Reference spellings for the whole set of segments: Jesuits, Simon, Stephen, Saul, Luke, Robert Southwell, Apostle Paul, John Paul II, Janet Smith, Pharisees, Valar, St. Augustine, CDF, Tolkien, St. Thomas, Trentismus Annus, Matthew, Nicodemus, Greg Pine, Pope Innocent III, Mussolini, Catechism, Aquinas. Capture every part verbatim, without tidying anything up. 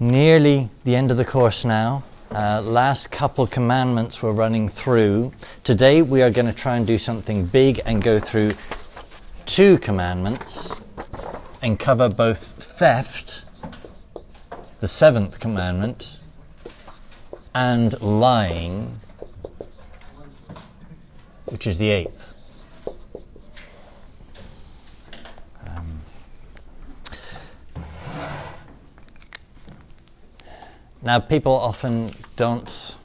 nearly the end of the course now. Uh, last couple commandments we're running through. Today we are going to try and do something big and go through two commandments and cover both theft, the seventh commandment, and lying, which is the eighth. Um, now, people often don't.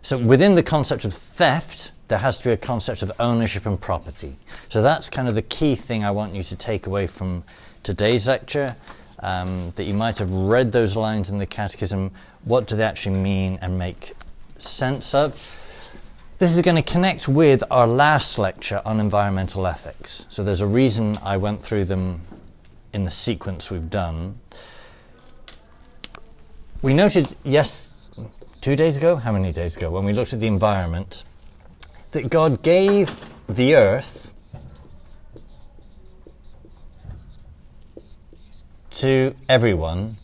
So, within the concept of theft, there has to be a concept of ownership and property. So, that's kind of the key thing I want you to take away from today's lecture. Um, that you might have read those lines in the Catechism. What do they actually mean and make sense of? This is going to connect with our last lecture on environmental ethics. So there's a reason I went through them in the sequence we've done. We noted, yes, two days ago? How many days ago? When we looked at the environment, that God gave the earth to everyone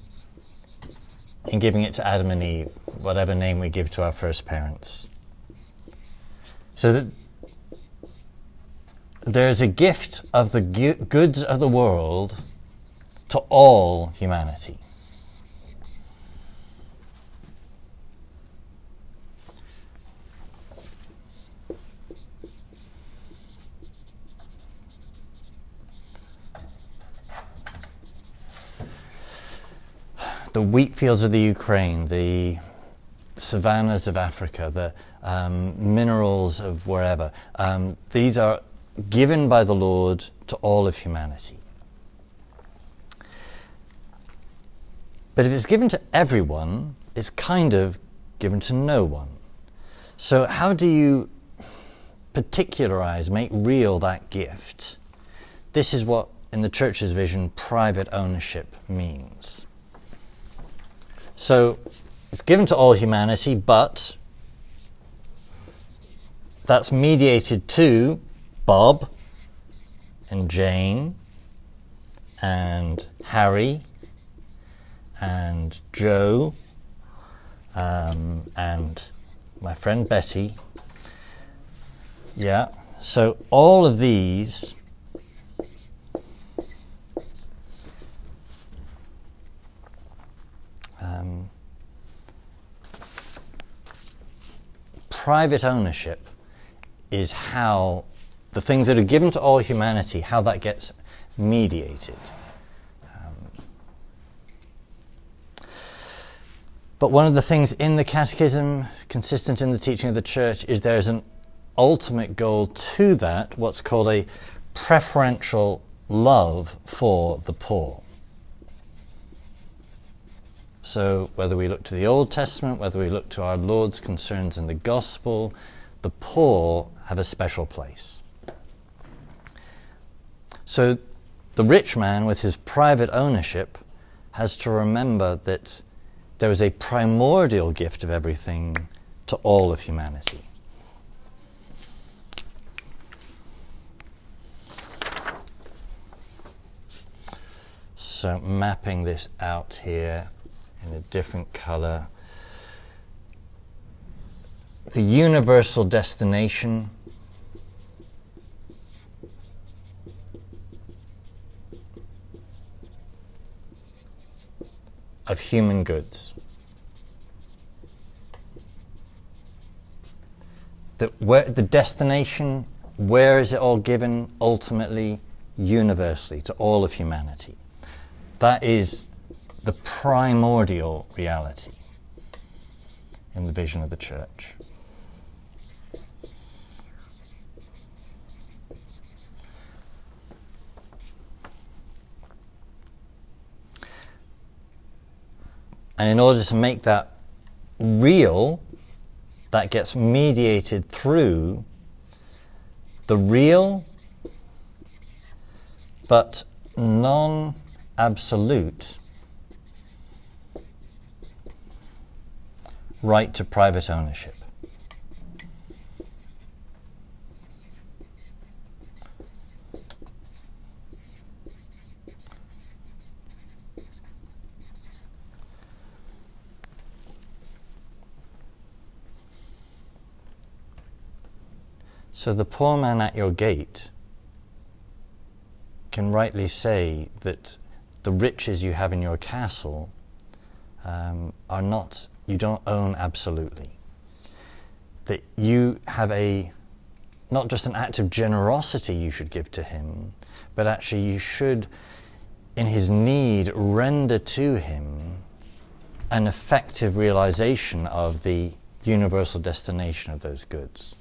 in giving it to Adam and Eve, whatever name we give to our first parents. So that there is a gift of the goods of the world to all humanity. The wheat fields of the Ukraine, the savannas of Africa, the um, minerals of wherever. Um, these are given by the Lord to all of humanity. But if it's given to everyone, it's kind of given to no one. So how do you particularize, make real that gift? This is what, in the Church's vision, private ownership means. So it's given to all humanity, but that's mediated to Bob and Jane and Harry and Joe um, and my friend Betty. Yeah, so all of these um, private ownership is how the things that are given to all humanity, how that gets mediated. Um, but one of the things in the Catechism, consistent in the teaching of the Church, is there is an ultimate goal to that, what's called a preferential love for the poor. So whether we look to the Old Testament, whether we look to our Lord's concerns in the Gospel, the poor have a special place. So the rich man, with his private ownership, has to remember that there is a primordial gift of everything to all of humanity. So mapping this out here in a different color. The universal destination of human goods. The, where, the destination, where is it all given? Ultimately, universally, to all of humanity. That is the primordial reality in the vision of the Church. And in order to make that real, that gets mediated through the real but non-absolute right to private ownership. So the poor man at your gate can rightly say that the riches you have in your castle um, are not, you don't own absolutely. That you have a, not just an act of generosity you should give to him, but actually you should, in his need, render to him an effective realization of the universal destination of those goods.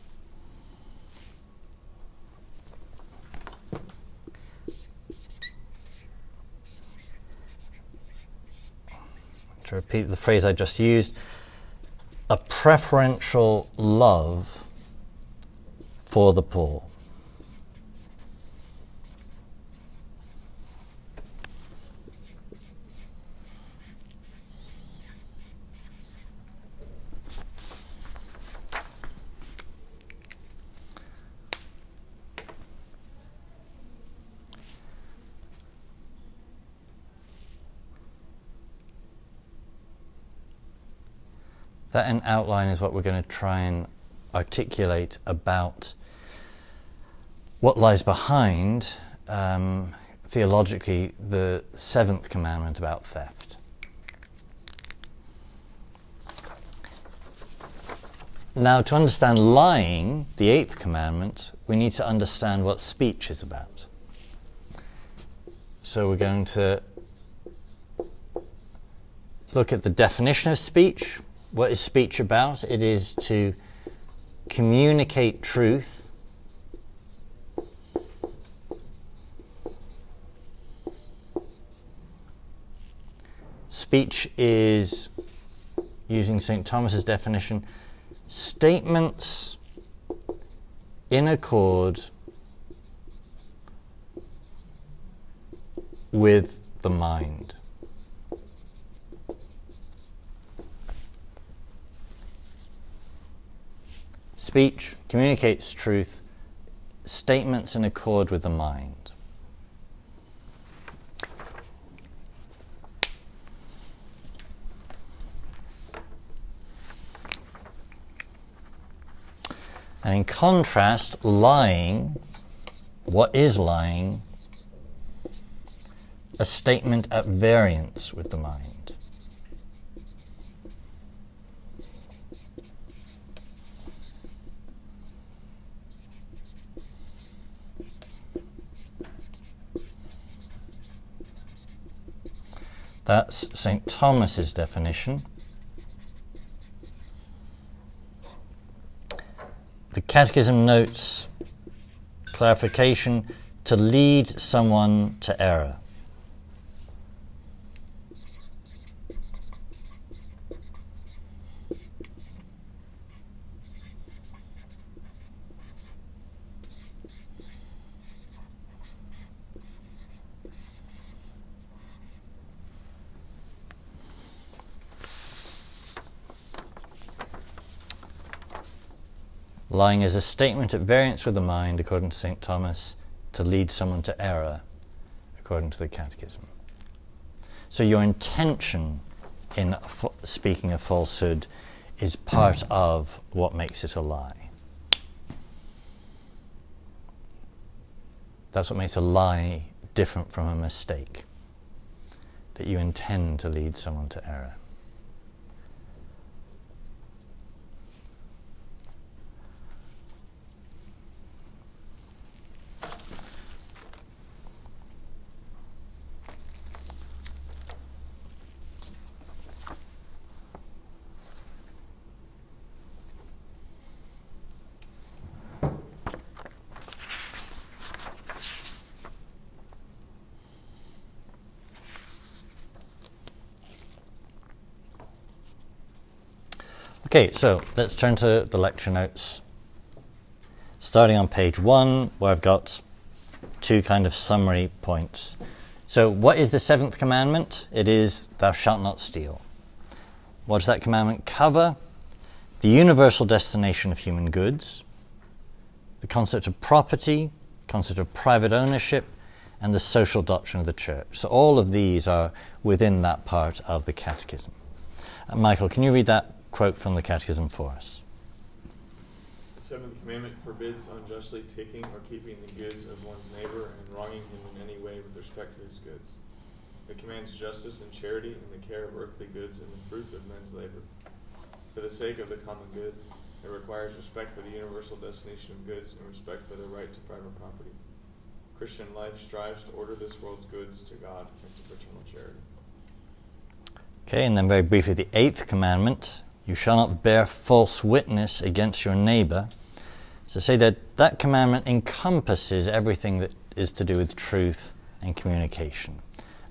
To repeat the phrase I just used, a preferential love for the poor. That in outline is what we're going to try and articulate about what lies behind, um, theologically, the seventh commandment about theft. Now, to understand lying, the eighth commandment, we need to understand what speech is about. So we're going to look at the definition of speech. What is speech about? It is to communicate truth . Speech is, using Saint Thomas's definition, statements in accord with the mind. Speech communicates truth, statements in accord with the mind. And in contrast, lying, what is lying? A statement at variance with the mind. That's Saint Thomas's definition. The Catechism notes clarification: to lead someone to error. Lying is a statement at variance with the mind, according to Saint Thomas, to lead someone to error, according to the Catechism. So your intention in speaking a falsehood is part of what makes it a lie. That's what makes a lie different from a mistake, that you intend to lead someone to error. Okay, so let's turn to the lecture notes, starting on page one, where I've got two kind of summary points. So what is the seventh commandment? It is, thou shalt not steal. What does that commandment cover? The universal destination of human goods, the concept of property, the concept of private ownership, and the social doctrine of the church. So all of these are within that part of the Catechism. Uh, Michael, can you read that quote from the Catechism for us? seventh commandment forbids unjustly taking or keeping the goods of one's neighbor and wronging him in any way with respect to his goods. It commands justice and charity in the care of earthly goods and the fruits of men's labor. For the sake of the common good, it requires respect for the universal destination of goods and respect for the right to private property. Christian life strives to order this world's goods to God and to fraternal charity. Okay, and then very briefly, the eighth commandment, you shall not bear false witness against your neighbor. So say that that commandment encompasses everything that is to do with truth and communication.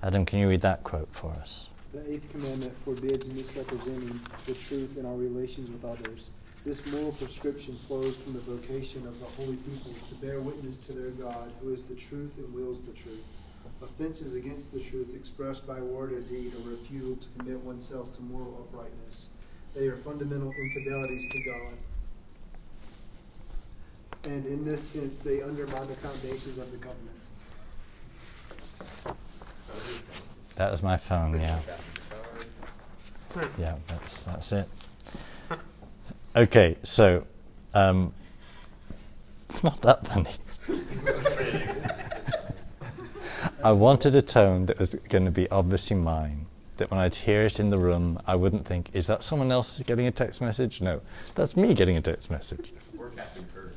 Adam, can you read that quote for us? The eighth commandment forbids misrepresenting the truth in our relations with others. This moral prescription flows from the vocation of the holy people to bear witness to their God, who is the truth and wills the truth. Offenses against the truth expressed by word or deed are refusal to commit oneself to moral uprightness. They are fundamental infidelities to God, and in this sense, they undermine the foundations of the covenant. That was my phone, yeah. Yeah, that's, that's it. Okay, so, um, it's not that funny. I wanted a tone that was going to be obviously mine, that when I'd hear it in the room, I wouldn't think, is that someone else getting a text message? No, that's me getting a text message. Or Captain Kirk.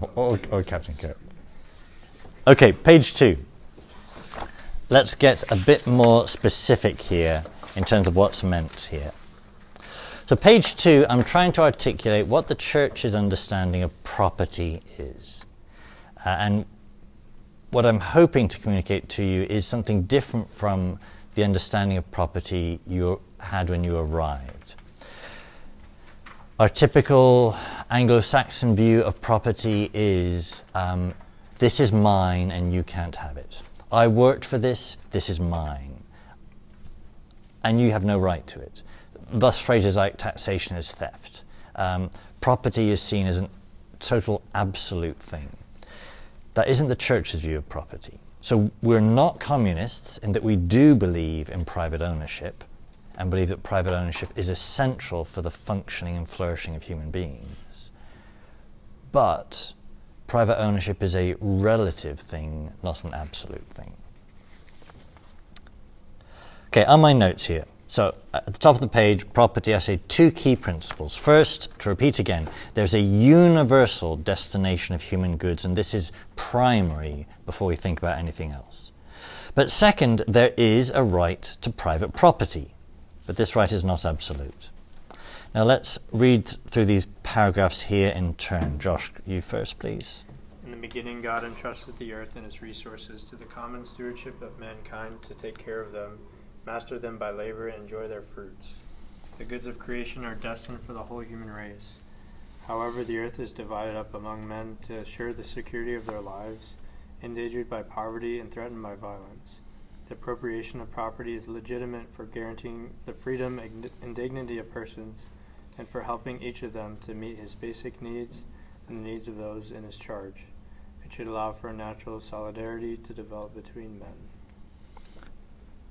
Or, or, or Captain Kirk. Okay, page two. Let's get a bit more specific here in terms of what's meant here. So page two, I'm trying to articulate what the Church's understanding of property is. Uh, and what I'm hoping to communicate to you is something different from the understanding of property you had when you arrived. Our typical Anglo-Saxon view of property is, um, this is mine and you can't have it. I worked for this, this is mine, and you have no right to it. Thus phrases like taxation is theft. Um, property is seen as a total absolute thing. That isn't the Church's view of property. So we're not communists in that we do believe in private ownership and believe that private ownership is essential for the functioning and flourishing of human beings. But private ownership is a relative thing, not an absolute thing. Okay, on my notes here. So, at the top of the page, property, I say two key principles. First, to repeat again, there's a universal destination of human goods, and this is primary before we think about anything else. But second, there is a right to private property, but this right is not absolute. Now let's read through these paragraphs here in turn. Josh, you first, please. In the beginning, God entrusted the earth and its resources to the common stewardship of mankind to take care of them, master them by labor, and enjoy their fruits. The goods of creation are destined for the whole human race. However, the earth is divided up among men to assure the security of their lives, endangered by poverty and threatened by violence. The appropriation of property is legitimate for guaranteeing the freedom and dignity of persons, and for helping each of them to meet his basic needs and the needs of those in his charge. It should allow for a natural solidarity to develop between men.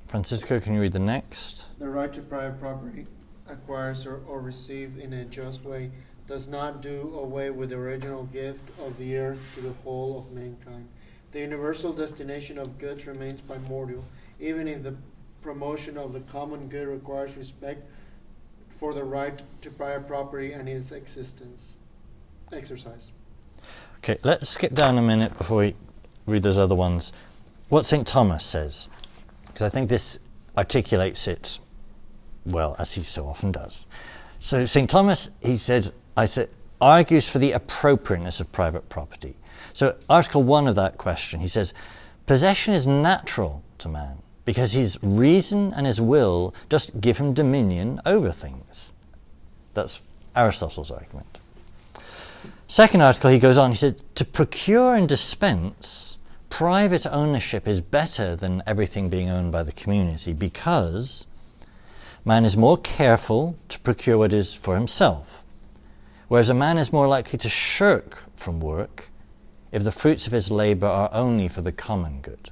Francisco, can you read the next? The right to private property acquires or, or received in a just way does not do away with the original gift of the earth to the whole of mankind. The universal destination of goods remains primordial, even if the promotion of the common good requires respect for the right to private property and its existence, exercise. Okay, let's skip down a minute before we read those other ones. What Saint Thomas says, because I think this articulates it well, as he so often does. So Saint Thomas, he says, I said, argues for the appropriateness of private property. So Article one of that question, he says, possession is natural to man, because his reason and his will just give him dominion over things. That's Aristotle's argument. Second article, he goes on, he said, to procure and dispense, private ownership is better than everything being owned by the community, because man is more careful to procure what is for himself, whereas a man is more likely to shirk from work if the fruits of his labor are only for the common good.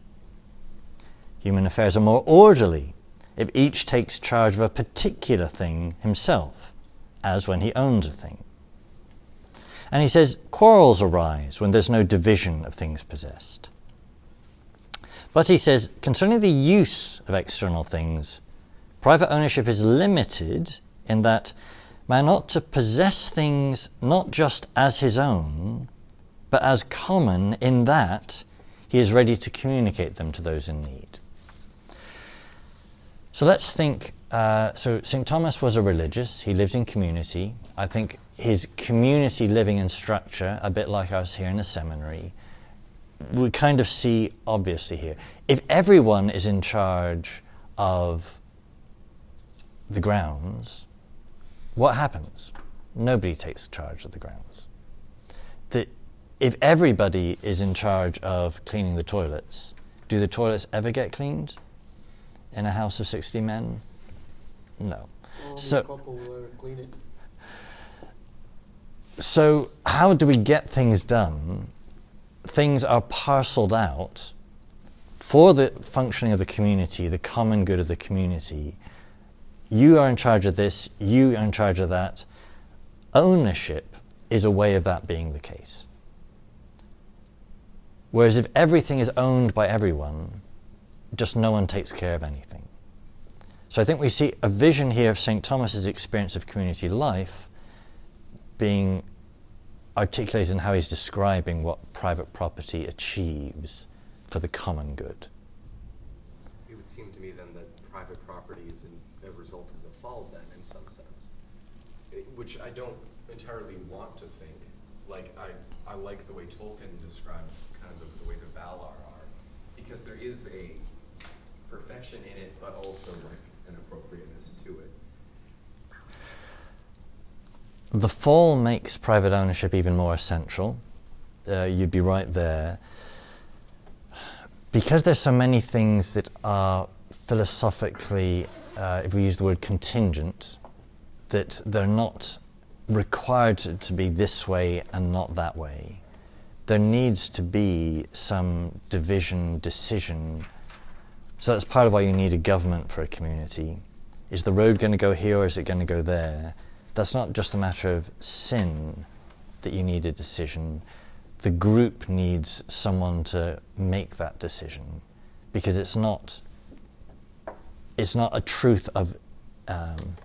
Human affairs are more orderly if each takes charge of a particular thing himself, as when he owns a thing. And he says, quarrels arise when there's no division of things possessed. But he says, concerning the use of external things, private ownership is limited in that man ought to possess things not just as his own, but as common in that he is ready to communicate them to those in need. So let's think, uh, so Saint Thomas was a religious, he lived in community. I think his community living and structure, a bit like us here in the seminary, we kind of see obviously here. If everyone is in charge of the grounds, what happens? Nobody takes charge of the grounds. The, if everybody is in charge of cleaning the toilets, do the toilets ever get cleaned in a house of sixty men? No. Only so, a couple will ever clean it. So how do we get things done? Things are parceled out for the functioning of the community, the common good of the community. You are in charge of this, you are in charge of that. Ownership is a way of that being the case. Whereas if everything is owned by everyone, just no one takes care of anything. So I think we see a vision here of Saint Thomas's experience of community life being articulated in how he's describing what private property achieves for the common good. It would seem to me then that private property is a result of the fall then in some sense, it, which I don't entirely want to think. Like I, I like the way Tolkien describes kind of the, the way the Valar are, because there is a perfection in it, but also like an appropriateness to it. The fall makes private ownership even more essential. Uh, you'd be right there. Because there's so many things that are philosophically, uh, if we use the word contingent, that they're not required to, to be this way and not that way, there needs to be some division, decision. So that's part of why you need a government for a community. Is the road going to go here or is it going to go there? That's not just a matter of sin that you need a decision. The group needs someone to make that decision, because it's not it's not a truth of um,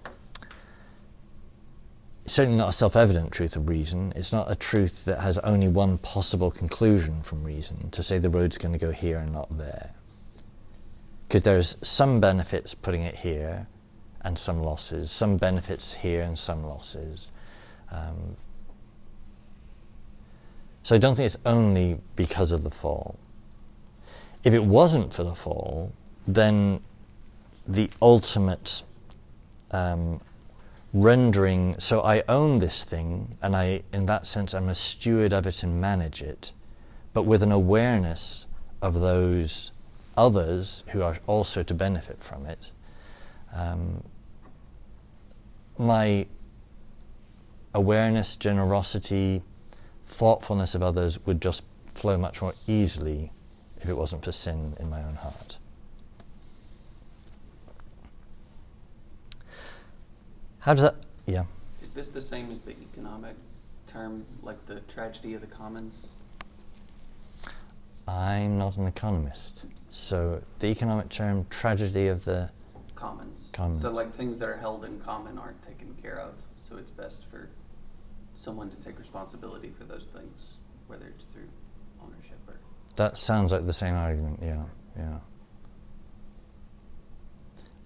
certainly not a self-evident truth of reason. It's not a truth that has only one possible conclusion from reason, to say the road's going to go here and not there, because there's some benefits putting it here and some losses, some benefits here and some losses. Um, so I don't think it's only because of the fall. If it wasn't for the fall, then the ultimate um, rendering, so I own this thing, and I, in that sense, I'm a steward of it and manage it, but with an awareness of those others who are also to benefit from it. Um, my awareness, generosity, thoughtfulness of others would just flow much more easily if it wasn't for sin in my own heart. How does that, yeah? Is this the same as the economic term, like the tragedy of the commons? I'm not an economist. So the economic term, tragedy of the Commons. commons. So like things that are held in common aren't taken care of, so it's best for someone to take responsibility for those things, whether it's through ownership or... That sounds like the same argument, yeah, yeah.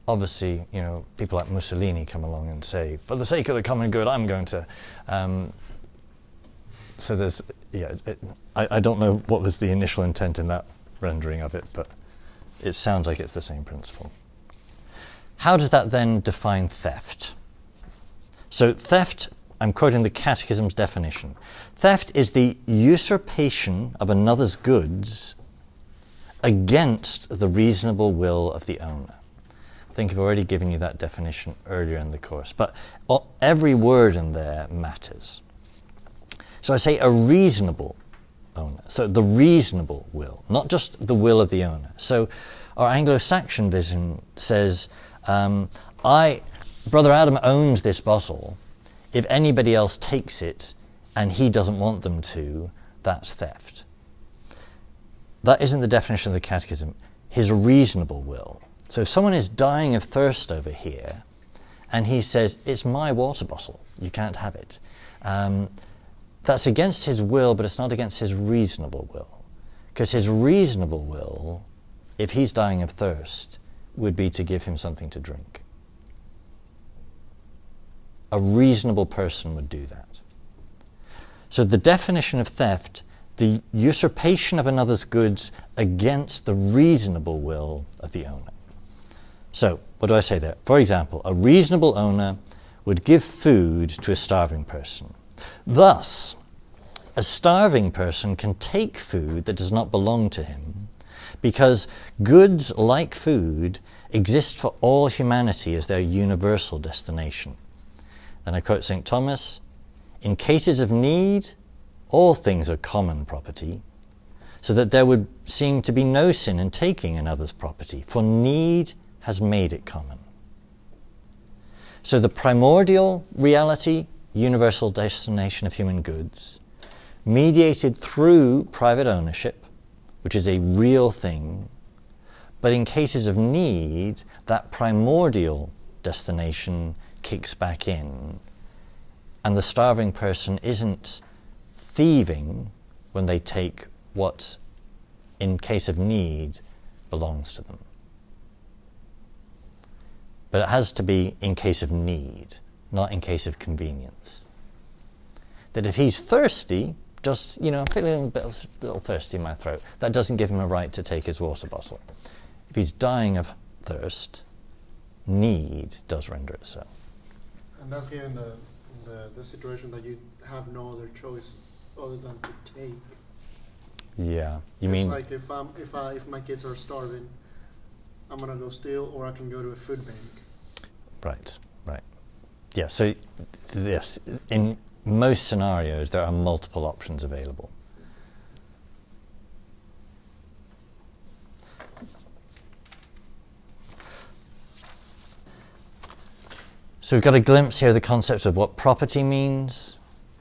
Obviously, you know, people like Mussolini come along and say, for the sake of the common good, I'm going to... Um, so there's, yeah, it, I, I don't know what was the initial intent in that rendering of it, but it sounds like it's the same principle. How does that then define theft? So theft, I'm quoting the Catechism's definition. Theft is the usurpation of another's goods against the reasonable will of the owner. I think I've already given you that definition earlier in the course, but every word in there matters. So I say a reasonable owner. So the reasonable will, not just the will of the owner. So our Anglo-Saxon vision says, Um, I, Brother Adam owns this bottle. If anybody else takes it, and he doesn't want them to, that's theft. That isn't the definition of the Catechism. His reasonable will. So if someone is dying of thirst over here, and he says, it's my water bottle, you can't have it, um, that's against his will, but it's not against his reasonable will. Because his reasonable will, if he's dying of thirst, would be to give him something to drink. A reasonable person would do that. So the definition of theft, the usurpation of another's goods against the reasonable will of the owner. So, what do I say there? For example, a reasonable owner would give food to a starving person. Thus, a starving person can take food that does not belong to him, because goods like food exist for all humanity as their universal destination. Then I quote Saint Thomas, "In cases of need, all things are common property, so that there would seem to be no sin in taking another's property, for need has made it common." So the primordial reality, universal destination of human goods, mediated through private ownership, which is a real thing, but in cases of need, that primordial destination kicks back in. And the starving person isn't thieving when they take what, in case of need, belongs to them. But it has to be in case of need, not in case of convenience. That if he's thirsty, just, you know, I'm feeling a bit, a little thirsty in my throat, that doesn't give him a right to take his water bottle. If he's dying of thirst, need does render it so. And that's given the The, the situation that you have no other choice other than to take. Yeah, you it's mean... It's like if, I'm, if, I, if my kids are starving, I'm going to go steal, or I can go to a food bank. Right, right. Yeah, so this, in most scenarios, there are multiple options available. So we've got a glimpse here of the concepts of what property means,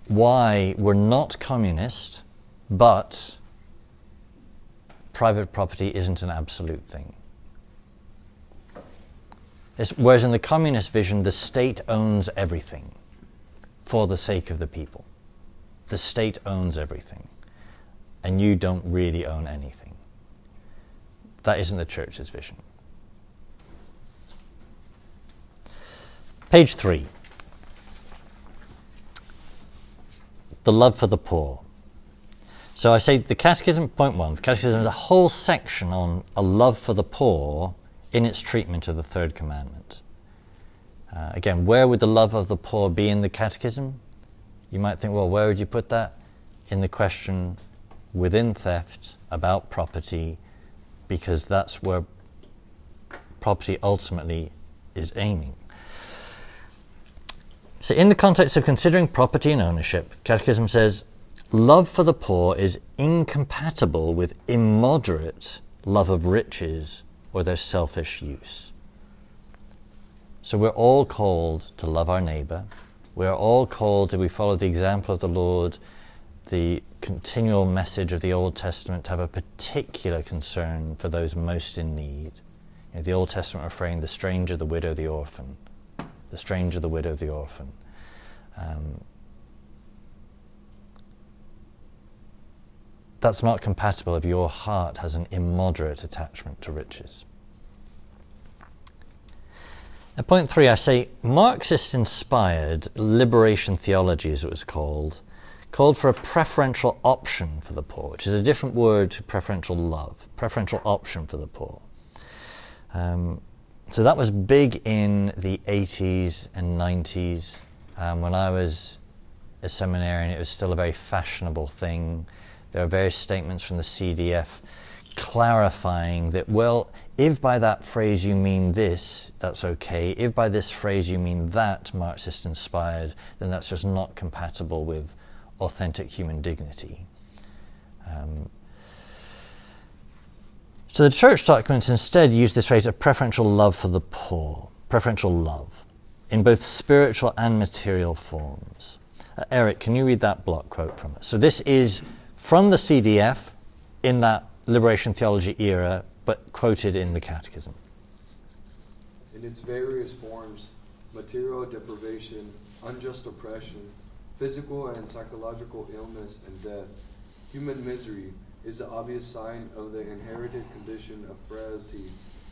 why we're not communist, but private property isn't an absolute thing. It's, whereas in the communist vision, the state owns everything for the sake of the people. The state owns everything, and you don't really own anything. That isn't the church's vision. Page three, the love for the poor. So I say the Catechism, point one, the Catechism has a whole section on a love for the poor in its treatment of the third commandment. Uh, again, where would the love of the poor be in the Catechism? You might think, well, where would you put that? In the question within theft, about property, because that's where property ultimately is aiming. So in the context of considering property and ownership, the Catechism says, love for the poor is incompatible with immoderate love of riches or their selfish use. So we're all called to love our neighbour. We're all called, if we follow the example of the Lord, the continual message of the Old Testament, to have a particular concern for those most in need. You know, the Old Testament refrain, the stranger, the widow, the orphan. The stranger, the widow, the orphan. Um, that's not compatible if your heart has an immoderate attachment to riches. At point three, I say Marxist-inspired liberation theology, as it was called, called for a preferential option for the poor, which is a different word to preferential love, preferential option for the poor. Um, So that was big in the eighties and nineties. Um, when I was a seminarian, it was still a very fashionable thing. There are various statements from the C D F clarifying that, well, if by that phrase you mean this, that's okay. If by this phrase you mean that, Marxist-inspired, then that's just not compatible with authentic human dignity. Um, So the church documents instead use this phrase of preferential love for the poor, preferential love, in both spiritual and material forms. Uh, Eric, can you read that block quote from it? So this is from the C D F in that liberation theology era, but quoted in the Catechism. In its various forms, material deprivation, unjust oppression, physical and psychological illness and death, human misery is the obvious sign of the inherited condition of frailty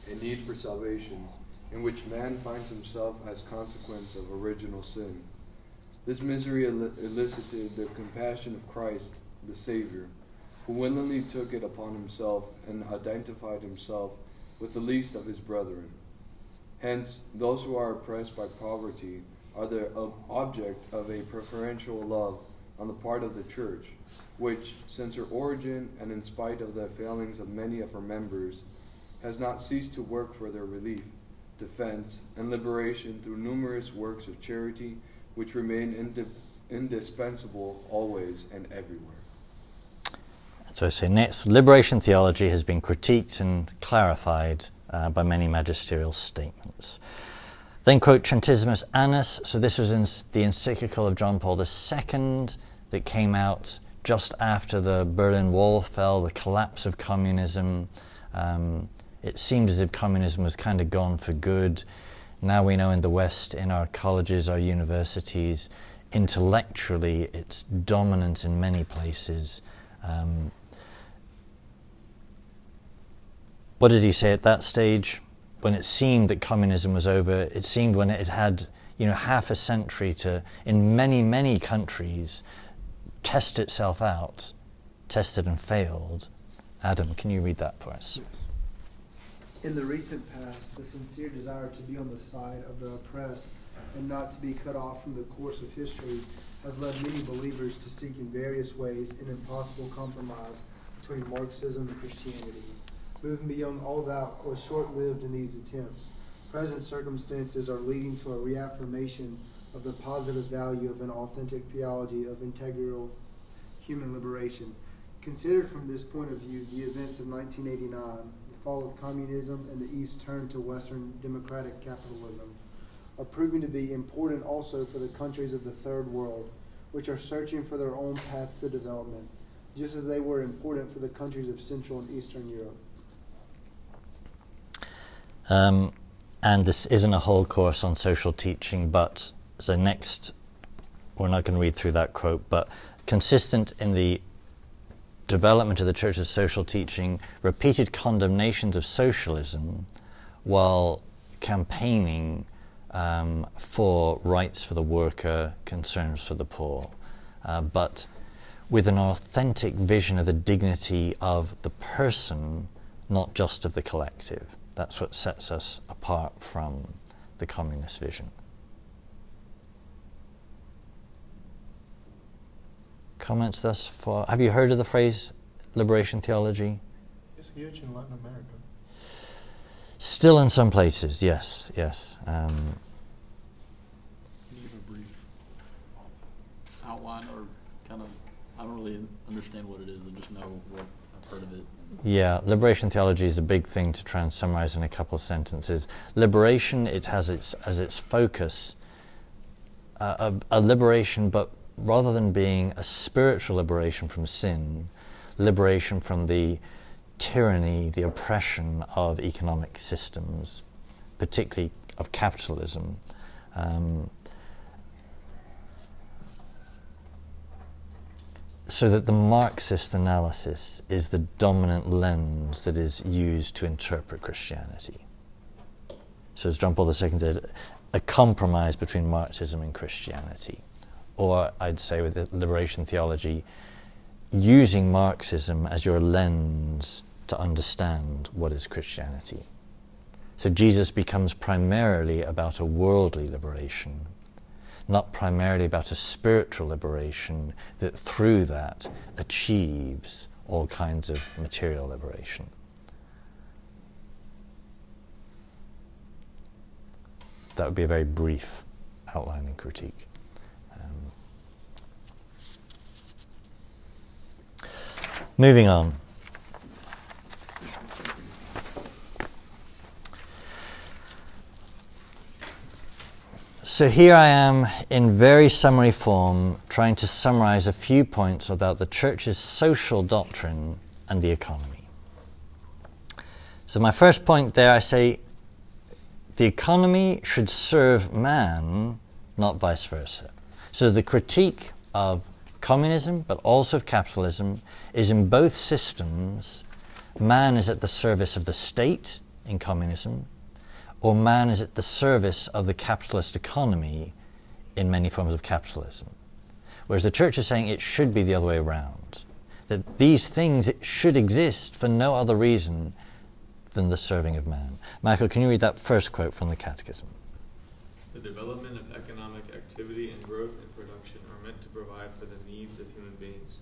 and need for salvation, in which man finds himself as consequence of original sin. This misery el- elicited the compassion of Christ, the Savior, who willingly took it upon himself and identified himself with the least of his brethren. Hence, those who are oppressed by poverty are the ob- object of a preferential love on the part of the Church, which, since her origin and in spite of the failings of many of her members, has not ceased to work for their relief, defense, and liberation through numerous works of charity, which remain ind- indispensable always and everywhere. So I say next, liberation theology has been critiqued and clarified uh, by many magisterial statements. Then quote Trentismus Annus. So this was in the encyclical of John Paul the Second that came out just after the Berlin Wall fell, the collapse of communism. Um, it seemed as if communism was kind of gone for good. Now we know in the West, in our colleges, our universities, intellectually it's dominant in many places. Um, what did he say at that stage? When it seemed that communism was over, it seemed when it had, you know, half a century to, in many, many countries, test itself out, tested and failed. Adam, can you read that for us? Yes. In the recent past, the sincere desire to be on the side of the oppressed and not to be cut off from the course of history has led many believers to seek in various ways an impossible compromise between Marxism and Christianity. Moving beyond all that was short-lived in these attempts. Present circumstances are leading to a reaffirmation of the positive value of an authentic theology of integral human liberation. Considered from this point of view, the events of nineteen eighty-nine, the fall of communism, and the East's turn to Western democratic capitalism are proving to be important also for the countries of the Third World, which are searching for their own path to development, just as they were important for the countries of Central and Eastern Europe. Um, and this isn't a whole course on social teaching, but so next, we're not going to read through that quote, but consistent in the development of the Church's social teaching, repeated condemnations of socialism while campaigning um, for rights for the worker, concerns for the poor, uh, but with an authentic vision of the dignity of the person, not just of the collective. That's what sets us apart from the communist vision. Comments thus far? Have you heard of the phrase liberation theology? It's huge in Latin America. Still in some places, yes, yes. Um, Can you give a brief outline or kind of, I don't really understand what it is, I just know what I've heard of it. Yeah, liberation theology is a big thing to try and summarize in a couple of sentences. Liberation, it has its as its focus uh, a, a liberation, but rather than being a spiritual liberation from sin, liberation from the tyranny, the oppression of economic systems, particularly of capitalism. Um, So that the Marxist analysis is the dominant lens that is used to interpret Christianity. So as John Paul the Second did, a compromise between Marxism and Christianity. Or I'd say with the liberation theology, using Marxism as your lens to understand what is Christianity. So Jesus becomes primarily about a worldly liberation, not primarily about a spiritual liberation that through that achieves all kinds of material liberation. That would be a very brief outline and critique. Um, moving on. So here I am in very summary form trying to summarize a few points about the Church's social doctrine and the economy. So my first point there, I say the economy should serve man, not vice versa. So the critique of communism, but also of capitalism, is in both systems, man is at the service of the state in communism, or man is at the service of the capitalist economy in many forms of capitalism. Whereas the Church is saying it should be the other way around, that these things should exist for no other reason than the serving of man. Michael, can you read that first quote from the Catechism? The development of economic activity and growth and production are meant to provide for the needs of human beings.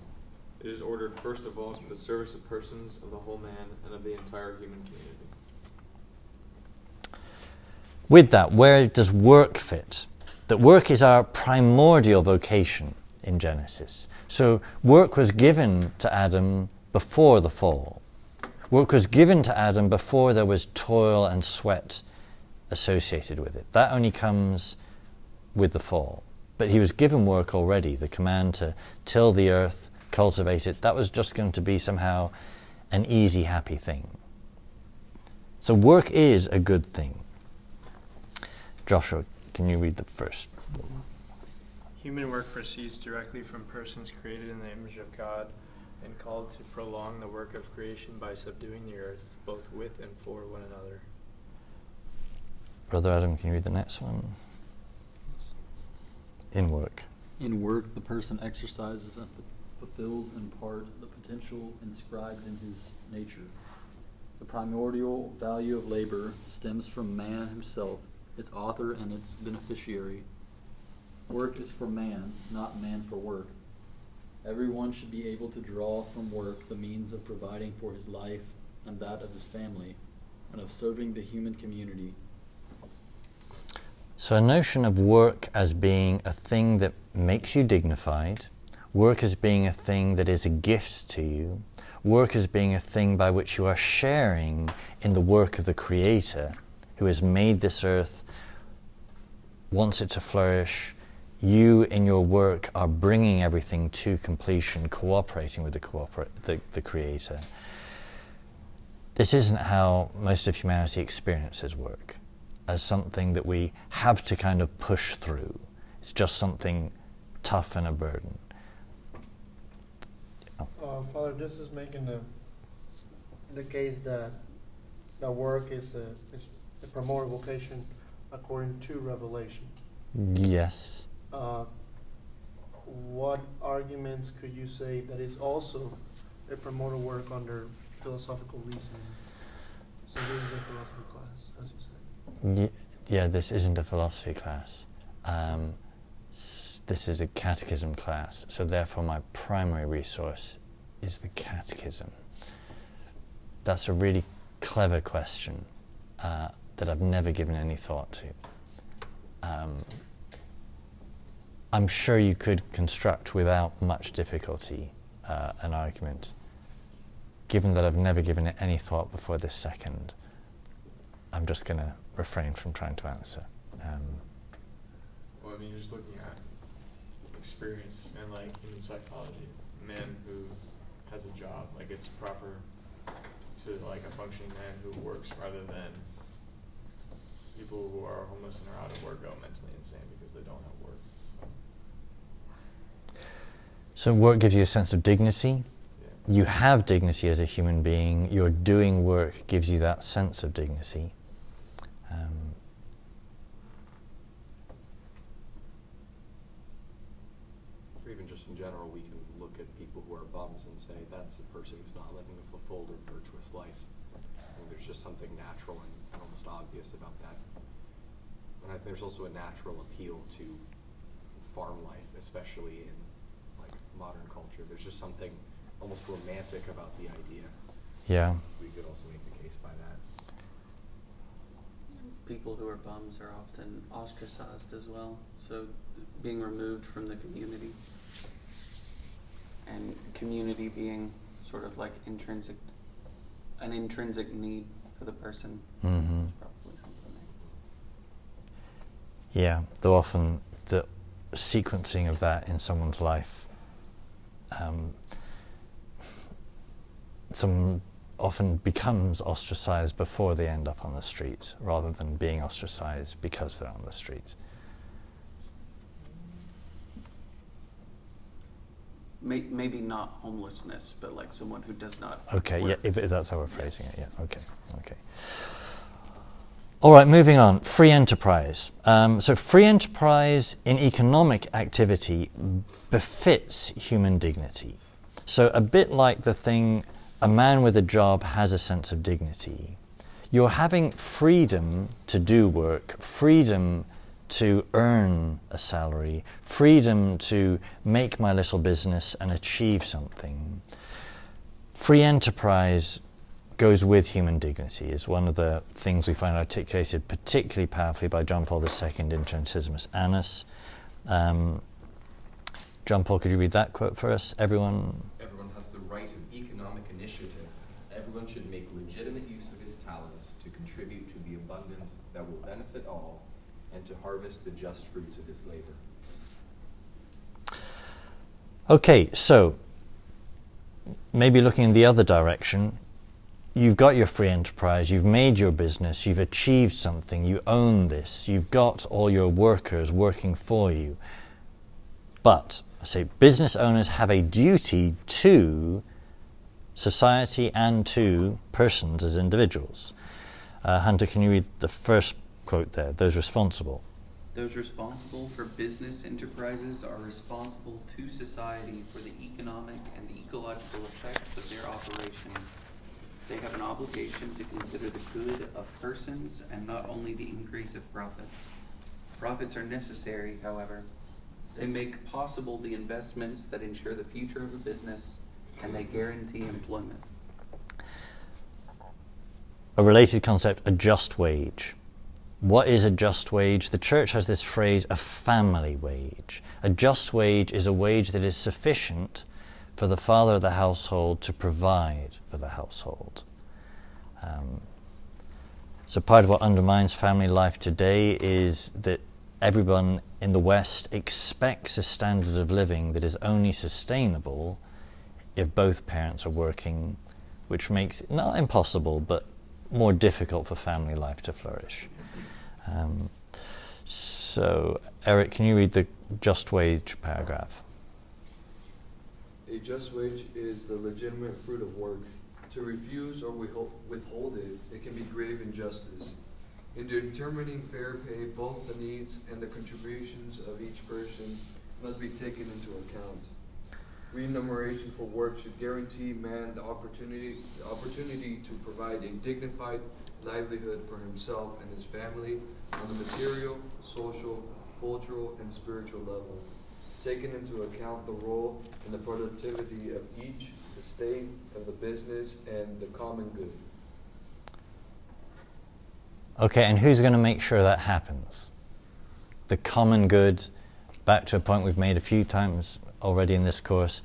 It is ordered first of all to the service of persons, of the whole man, and of the entire human community. With that, where does work fit? That work is our primordial vocation in Genesis. So work was given to Adam before the fall. Work was given to Adam before there was toil and sweat associated with it. That only comes with the fall. But he was given work already, the command to till the earth, cultivate it. That was just going to be somehow an easy, happy thing. So work is a good thing. Joshua, can you read the first? Human work proceeds directly from persons created in the image of God and called to prolong the work of creation by subduing the earth, both with and for one another. Brother Adam, can you read the next one? In work. In work, the person exercises and fulfills in part the potential inscribed in his nature. The primordial value of labor stems from man himself, its author and its beneficiary. Work is for man, not man for work. Everyone should be able to draw from work the means of providing for his life and that of his family, and of serving the human community. So a notion of work as being a thing that makes you dignified, work as being a thing that is a gift to you, work as being a thing by which you are sharing in the work of the Creator who has made this earth, wants it to flourish. You in your work are bringing everything to completion, cooperating with the, cooper- the, the Creator. This isn't how most of humanity experiences work, as something that we have to kind of push through. It's just something tough and a burden. Oh. Uh, Father, this is making the the case that that work is a, is a primordial vocation according to Revelation. Yes. Uh, what arguments could you say that is also a primordial work under philosophical reasoning? So this is a philosophy class, as you said. Yeah, this isn't a philosophy class. Um, s- this is a catechism class, so therefore my primary resource is the catechism. That's a really clever question uh, that I've never given any thought to. Um, I'm sure you could construct without much difficulty uh, an argument, given that I've never given it any thought before this second. I'm just going to refrain from trying to answer. Um, well, I mean, you're just looking at experience and, like, human psychology. A man who has a job, like, it's proper to, like, a functioning man who works rather than people who are homeless and are out of work go mentally insane because they don't have work. So, so work gives you a sense of dignity. You have dignity as a human being. Your doing work gives you that sense of dignity. Um, or even just in general, we can look at people who are bums and say, that's a person who's not living a fulfilled or virtuous life. And there's just something natural and almost obvious about that. And I think there's also a natural appeal to farm life, especially in like modern culture. There's just something almost romantic about the idea. Yeah. We could also make the case by that. People who are bums are often ostracized as well, so being removed from the community, and community being sort of like intrinsic, an intrinsic need for the person. Mm-hmm. Is probably something. Yeah, though often the sequencing of that in someone's life, um, someone often becomes ostracized before they end up on the street, rather than being ostracized because they're on the street. Maybe not homelessness, but like someone who does not okay, work. Yeah, if, if that's how we're phrasing it, yeah, okay, okay. All right, moving on, free enterprise. Um, so free enterprise in economic activity befits human dignity. So a bit like the thing, a man with a job has a sense of dignity. You're having freedom to do work, freedom to earn a salary, freedom to make my little business and achieve something. Free enterprise goes with human dignity, is one of the things we find articulated particularly powerfully by John Paul the Second in Trentismus Annus. Um, John Paul, could you read that quote for us? Everyone... Everyone has the right of economic initiative. Everyone should make legitimate use of his talents to contribute to the abundance that will benefit all, and to harvest the just fruits of his labor. Okay, so maybe looking in the other direction, you've got your free enterprise, you've made your business, you've achieved something, you own this, you've got all your workers working for you. But, I say, business owners have a duty to society and to persons as individuals. Uh, Hunter, can you read the first quote there, those responsible. Those responsible for business enterprises are responsible to society for the economic and the ecological effects of their operations. They have an obligation to consider the good of persons and not only the increase of profits. Profits are necessary, however. They make possible the investments that ensure the future of a business, and they guarantee employment. A related concept, a just wage. What is a just wage? The church has this phrase, a family wage. A just wage is a wage that is sufficient for the father of the household to provide for the household. Um, so part of what undermines family life today is that everyone in the West expects a standard of living that is only sustainable if both parents are working, which makes it not impossible, but more difficult for family life to flourish. Um, so, Eric, can you read the just wage paragraph? A just wage is the legitimate fruit of work. To refuse or withhold it, it can be grave injustice. In determining fair pay, both the needs and the contributions of each person must be taken into account. Remuneration for work should guarantee man the opportunity, the opportunity to provide a dignified livelihood for himself and his family on the material, social, cultural, and spiritual level. Taking into account the role and the productivity of each, the state of the business, and the common good. Okay, and who's going to make sure that happens? The common good, back to a point we've made a few times already in this course,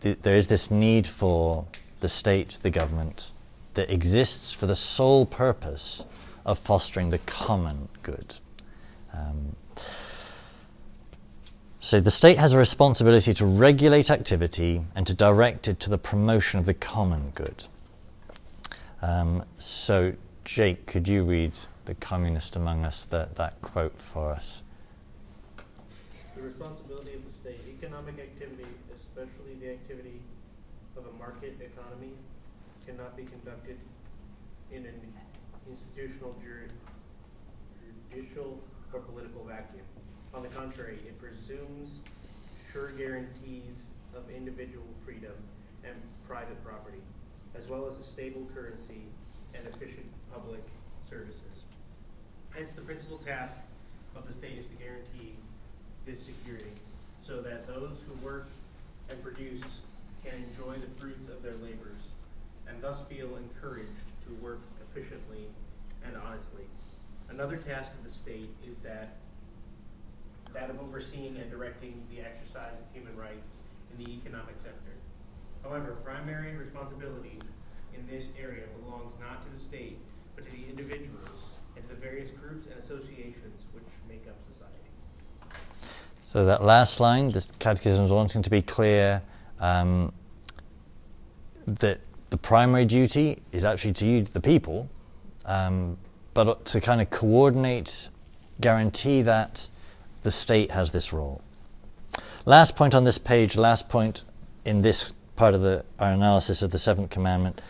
th- there is this need for the state, the government, that exists for the sole purpose of fostering the common good. Um, so the state has a responsibility to regulate activity and to direct it to the promotion of the common good. Um, so Jake, could you read the communist among us, the, that quote for us? The responsibility of the state, economic activity, especially the activity of a market economy, cannot be conducted in an institutional, judicial, or political vacuum. On the contrary, it presumes sure guarantees of individual freedom and private property, as well as a stable currency and efficient public services. Hence, the principal task of the state is to guarantee this security, so that those who work and produce can enjoy the fruits of their labors, and thus feel encouraged to work efficiently and honestly. Another task of the state is that that of overseeing and directing the exercise of human rights in the economic sector. However, primary responsibility in this area belongs not to the state, but to the individuals and the various groups and associations which make up society. So that last line, the Catechism is wanting to be clear um, that the primary duty is actually to you, the people, um, but to kind of coordinate, guarantee that the state has this role. Last point on this page, last point in this part of the, our analysis of the Seventh Commandment,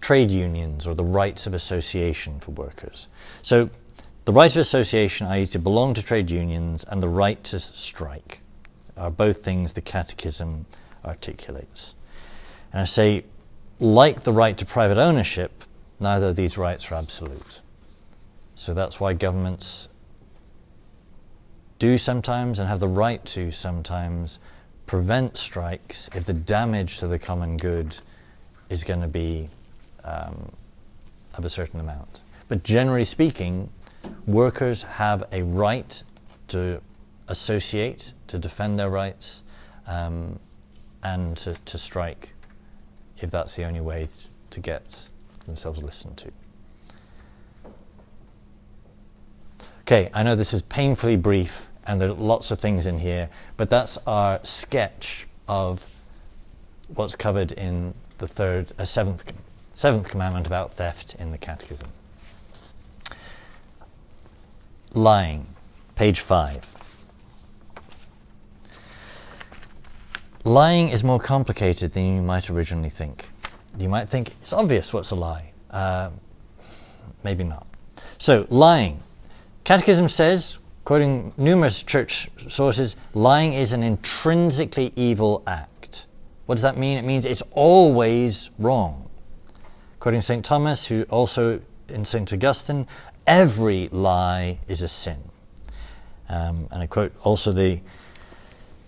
trade unions, or the rights of association for workers. So the right of association, that is to belong to trade unions, and the right to strike are both things the Catechism articulates. And I say, like the right to private ownership, neither of these rights are absolute. So that's why governments do sometimes, and have the right to sometimes, prevent strikes if the damage to the common good is going to be um, of a certain amount. But generally speaking, workers have a right to associate, to defend their rights, um, and to, to strike if that's the only way to get themselves listened to. Okay, I know this is painfully brief and there are lots of things in here, but that's our sketch of what's covered in the third, uh, seventh, seventh commandment about theft in the Catechism. Lying, page five. Lying is more complicated than you might originally think. You might think, it's obvious what's a lie. Uh, maybe not. So, lying. Catechism says, quoting numerous church sources, lying is an intrinsically evil act. What does that mean? It means it's always wrong. Quoting Saint Thomas, who also in Saint Augustine, every lie is a sin. Um, and I quote also the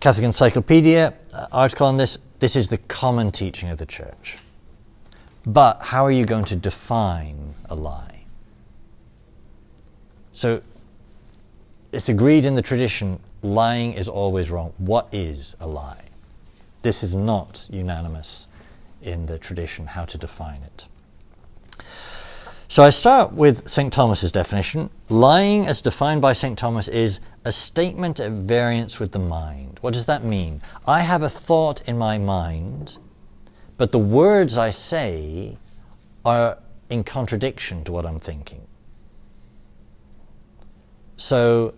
Catholic Encyclopedia article on this. This is the common teaching of the Church. But how are you going to define a lie? So it's agreed in the tradition, lying is always wrong. What is a lie? This is not unanimous in the tradition, how to define it. So I start with Saint Thomas's definition. Lying, as defined by Saint Thomas, is a statement at variance with the mind. What does that mean? I have a thought in my mind, but the words I say are in contradiction to what I'm thinking. So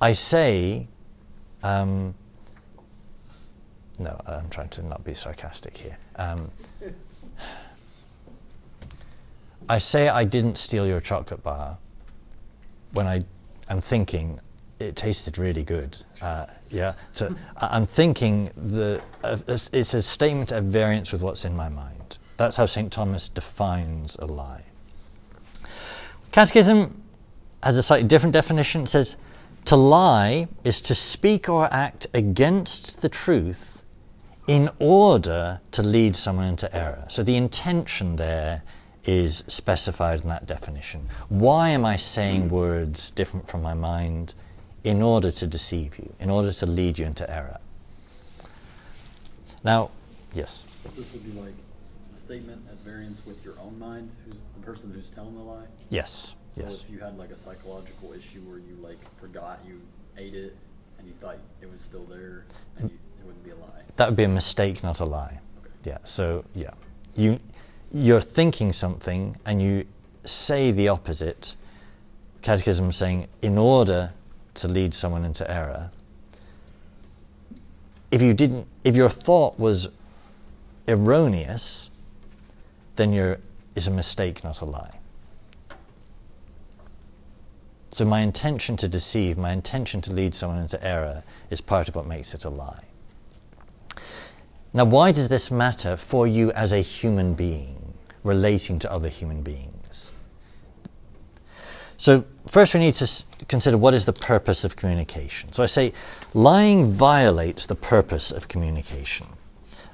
I say, um, no, I'm trying to not be sarcastic here. Um, I say I didn't steal your chocolate bar when I am thinking it tasted really good. Uh, yeah, so I'm thinking the uh, it's a statement at variance with what's in my mind. That's how Saint Thomas defines a lie. Catechism has a slightly different definition. It says, to lie is to speak or act against the truth in order to lead someone into error. So the intention there is specified in that definition. Why am I saying words different from my mind? In order to deceive you, in order to lead you into error. Now, yes? So this would be like a statement at variance with your own mind, who's the person who's telling the lie? Yes. So yes. If you had like a psychological issue where you like forgot you ate it and you thought it was still there, and you, it wouldn't be a lie. That would be a mistake, not a lie. Okay. Yeah. So yeah, you you're thinking something and you say the opposite. Catechism is saying in order to lead someone into error. If you didn't, if your thought was erroneous, then you're it's a mistake, not a lie. So my intention to deceive, my intention to lead someone into error is part of what makes it a lie. Now, why does this matter for you as a human being, relating to other human beings? So first we need to consider what is the purpose of communication. So I say lying violates the purpose of communication.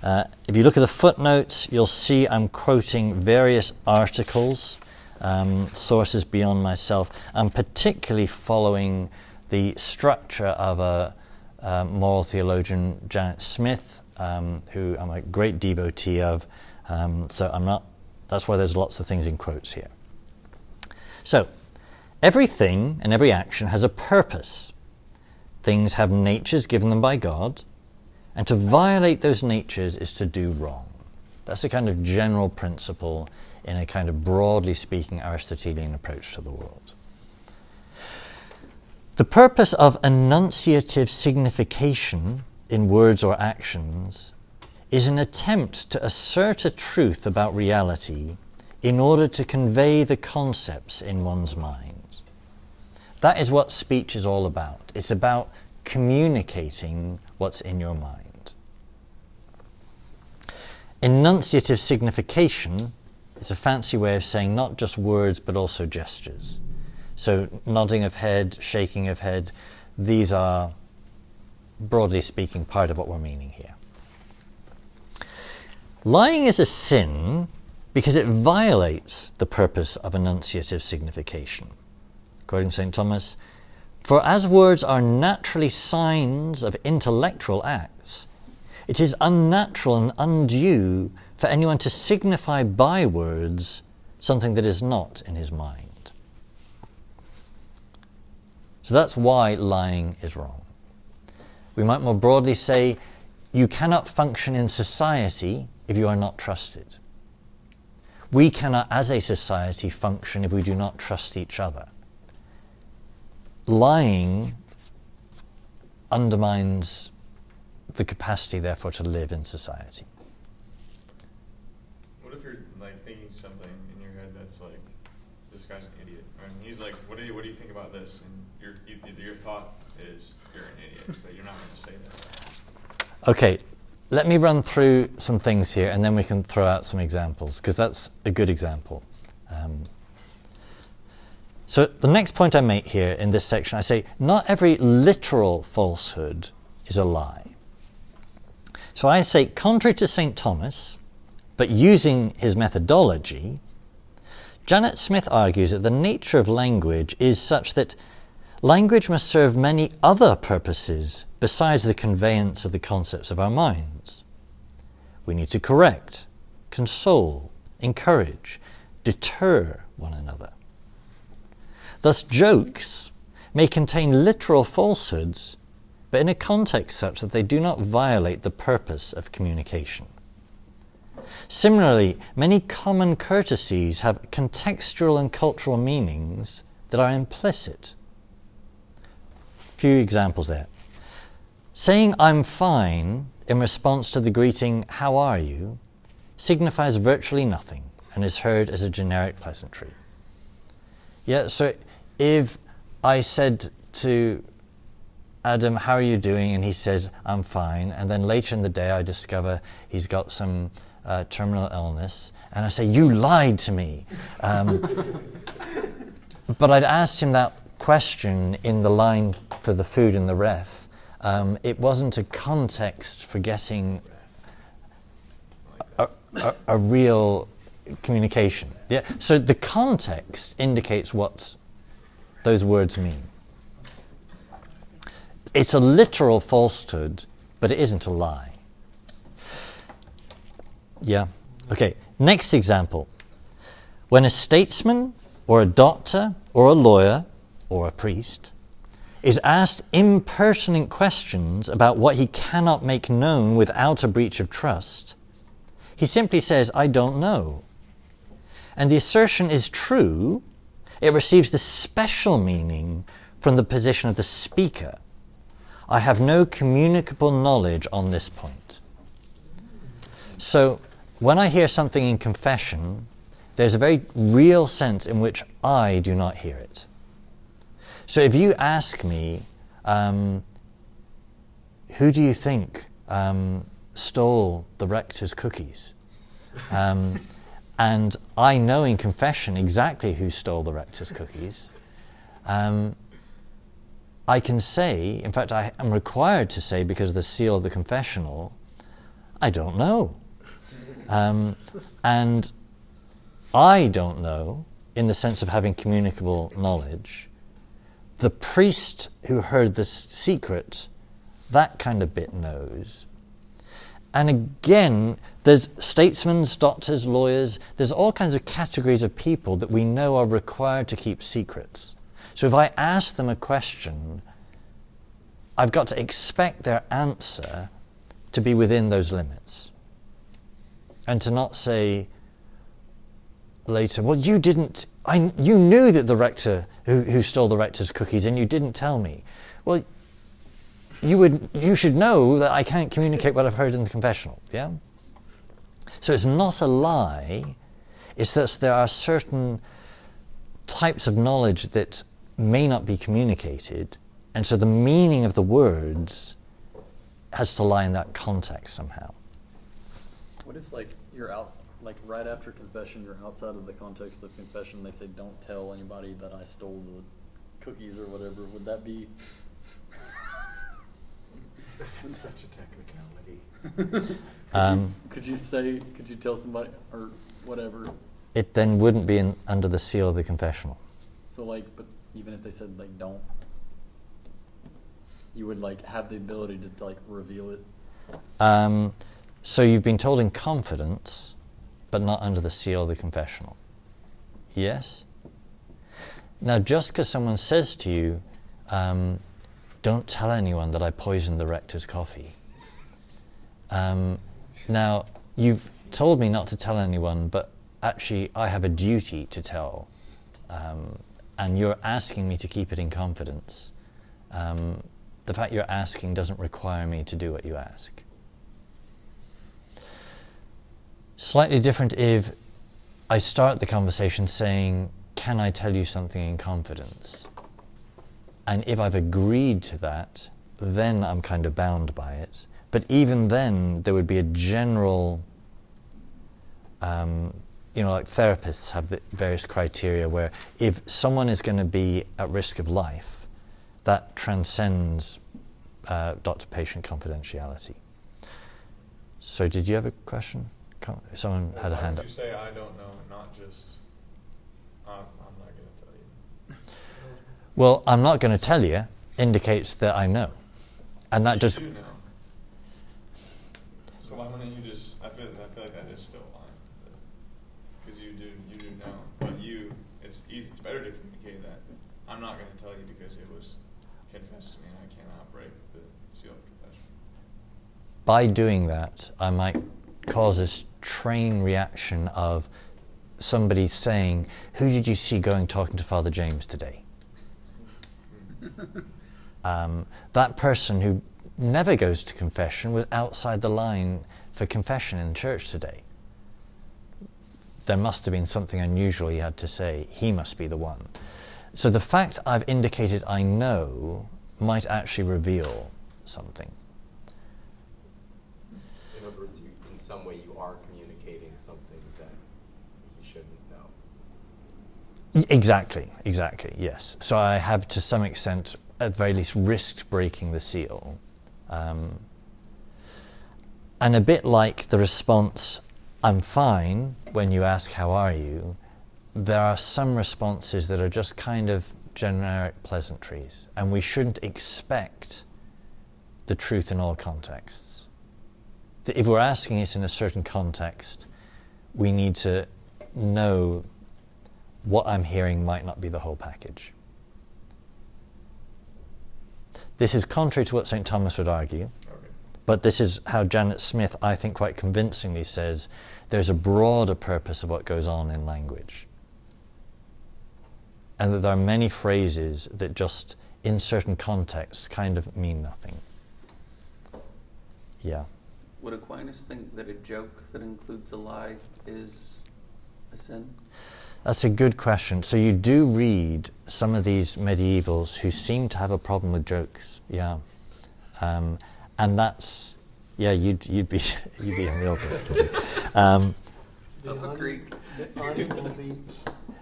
Uh, if you look at the footnotes, you'll see I'm quoting various articles, Um, sources beyond myself. I'm particularly following the structure of a, a moral theologian, Janet Smith, um, who I'm a great devotee of. Um, so I'm not. That's why there's lots of things in quotes here. So, Everything and every action has a purpose. Things have natures given them by God, and to violate those natures is to do wrong. That's a kind of general principle in a kind of broadly speaking Aristotelian approach to the world. The purpose of enunciative signification in words or actions is an attempt to assert a truth about reality in order to convey the concepts in one's mind. That is what speech is all about. It's about communicating what's in your mind. Enunciative signification is a fancy way of saying not just words but also gestures. So nodding of head, shaking of head, these are, broadly speaking, part of what we're meaning here. Lying is a sin because it violates the purpose of enunciative signification. According to Saint Thomas, "For as words are naturally signs of intellectual acts, it is unnatural and undue for anyone to signify by words something that is not in his mind." So that's why lying is wrong. We might more broadly say, you cannot function in society if you are not trusted. We cannot, as a society, function if we do not trust each other. Lying undermines the capacity, therefore, to live in society. What if you're like thinking something in your head that's like, this guy's an idiot, right? And he's like, what do you what do you think about this? And your you, your thought is you're an idiot, but you're not going to say that. Okay. Let me run through some things here, and then we can throw out some examples, because that's a good example. Um, so the next point I make here in this section, I say, not every literal falsehood is a lie. So I say, contrary to Saint Thomas, but using his methodology, Janet Smith argues that the nature of language is such that language must serve many other purposes besides the conveyance of the concepts of our minds. We need to correct, console, encourage, deter one another. Thus, jokes may contain literal falsehoods, but in a context such that they do not violate the purpose of communication. Similarly, many common courtesies have contextual and cultural meanings that are implicit. Few examples there. Saying "I'm fine" in response to the greeting "How are you?" signifies virtually nothing and is heard as a generic pleasantry. Yeah, so if I said to Adam, "How are you doing?" and he says, "I'm fine," and then later in the day I discover he's got some uh, terminal illness, and I say, "You lied to me." Um, but I'd asked him that question in the line for the food in the ref. Um, it wasn't a context for getting a, a, a real communication. Yeah. So the context indicates what those words mean. It's a literal falsehood, but it isn't a lie. Yeah. Okay. Next example. When a statesman or a doctor or a lawyer or a priest is asked impertinent questions about what he cannot make known without a breach of trust, he simply says, "I don't know." And the assertion is true. It receives the special meaning from the position of the speaker. "I have no communicable knowledge on this point." So when I hear something in confession, there's a very real sense in which I do not hear it. So if you ask me, um, who do you think um, stole the rector's cookies? Um, and I know in confession exactly who stole the rector's cookies. Um, I can say, in fact I am required to say because of the seal of the confessional, "I don't know." Um, and I don't know in the sense of having communicable knowledge. The priest who heard the secret, that kind of bit knows. And again, there's statesmen, doctors, lawyers, there's all kinds of categories of people that we know are required to keep secrets. So if I ask them a question, I've got to expect their answer to be within those limits, and to not say later, well, you didn't, I, you knew that the rector, who, who stole the rector's cookies, and you didn't tell me. Well, you would, you should know that I can't communicate what I've heard in the confessional, yeah? So it's not a lie, it's that there are certain types of knowledge that may not be communicated, and so the meaning of the words has to lie in that context somehow. What if, like, you're out, like right after confession, you're outside of the context of confession, they say, don't tell anybody that I stole the cookies or whatever, would that be? That's such a technicality. could, um, you, could you say, could you tell somebody, or whatever? It then wouldn't be in, under the seal of the confessional. So like, but even if they said, like, don't, you would like have the ability to like reveal it? Um, so you've been told in confidence, but not under the seal of the confessional. Yes? Now, just because someone says to you, um, don't tell anyone that I poisoned the rector's coffee. Um, now, you've told me not to tell anyone, but actually I have a duty to tell. Um, and you're asking me to keep it in confidence. Um, the fact you're asking doesn't require me to do what you ask. Slightly different if I start the conversation saying, can I tell you something in confidence? And if I've agreed to that, then I'm kind of bound by it. But even then, there would be a general, um, you know, like therapists have the various criteria where if someone is going to be at risk of life, that transcends uh, doctor-patient confidentiality. So did you have a question? Someone had a hand up. Why would you say I don't know, and not just I'm, I'm not going to tell you? Well, I'm not going to tell you indicates that I know, and that you just. Do know. So why wouldn't you just? I feel, I feel like that is still lying, because you do you do know, but you it's easy, it's better to communicate that I'm not going to tell you because it was confessed to me, and I cannot break the seal of confession. By doing that, I might cause this train reaction of somebody saying, who did you see going talking to Father James today? um, that person who never goes to confession was outside the line for confession in church today. There must have been something unusual he had to say. He must be the one. So the fact I've indicated I know might actually reveal something. In other words, you, in some way you are communicating something that you shouldn't know. Exactly, exactly, yes. So I have, to some extent, at the very least, risked breaking the seal. Um, and a bit like the response, I'm fine, when you ask, how are you? There are some responses that are just kind of generic pleasantries, and we shouldn't expect the truth in all contexts. If we're asking it in a certain context, we need to know what I'm hearing might not be the whole package. This is contrary to what Saint Thomas would argue, okay, but this is how Janet Smith, I think, quite convincingly says there's a broader purpose of what goes on in language, and that there are many phrases that just, in certain contexts, kind of mean nothing. Yeah. Would Aquinas think that a joke that includes a lie is a sin? That's a good question. So you do read some of these medievals who seem to have a problem with jokes, yeah, um, and that's, yeah, you'd you'd be you'd be in real difficulty. Um,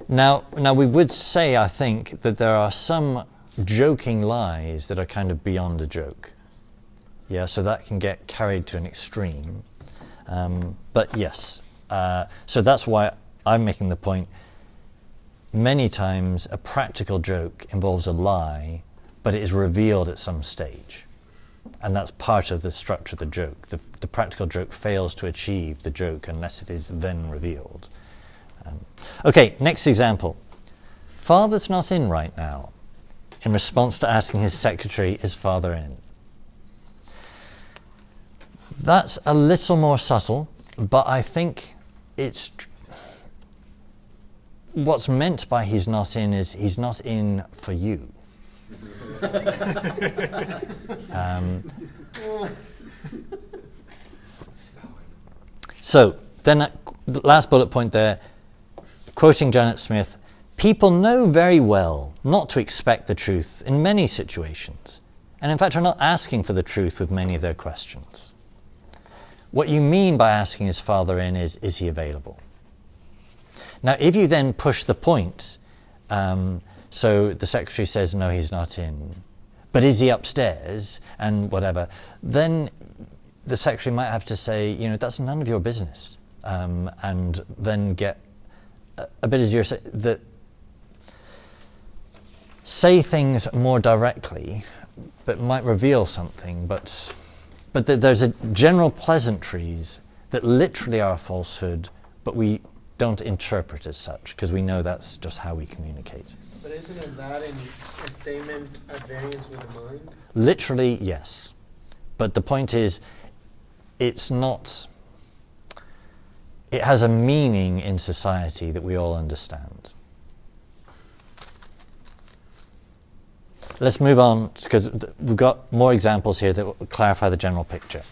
now, now we would say, I think, that there are some joking lies that are kind of beyond a joke, yeah. So that can get carried to an extreme, um, but yes. Uh, so that's why I'm making the point. Many times a practical joke involves a lie, but it is revealed at some stage. And that's part of the structure of the joke. The, the practical joke fails to achieve the joke unless it is then revealed. Um, okay, next example. Father's not in right now. in response to asking his secretary, is Father in? That's a little more subtle, but I think it's tr- what's meant by he's not in is he's not in for you. um, so then that last bullet point there, quoting Janet Smith, people know very well not to expect the truth in many situations, and in fact are not asking for the truth with many of their questions. What you mean by asking his Father in is, is he available? Now, if you then push the point, um, so the secretary says, no, he's not in, but is he upstairs and whatever, then the secretary might have to say, you know, that's none of your business, um, and then get a, a bit as you're saying, that say things more directly, but might reveal something, but... But that there's a general pleasantries that literally are a falsehood, but we don't interpret as such, because we know that's just how we communicate. But isn't that in a statement at variance with the mind? Literally, yes. But the point is, it's not... It has a meaning in society that we all understand. Let's move on, because we've got more examples here that will clarify the general picture.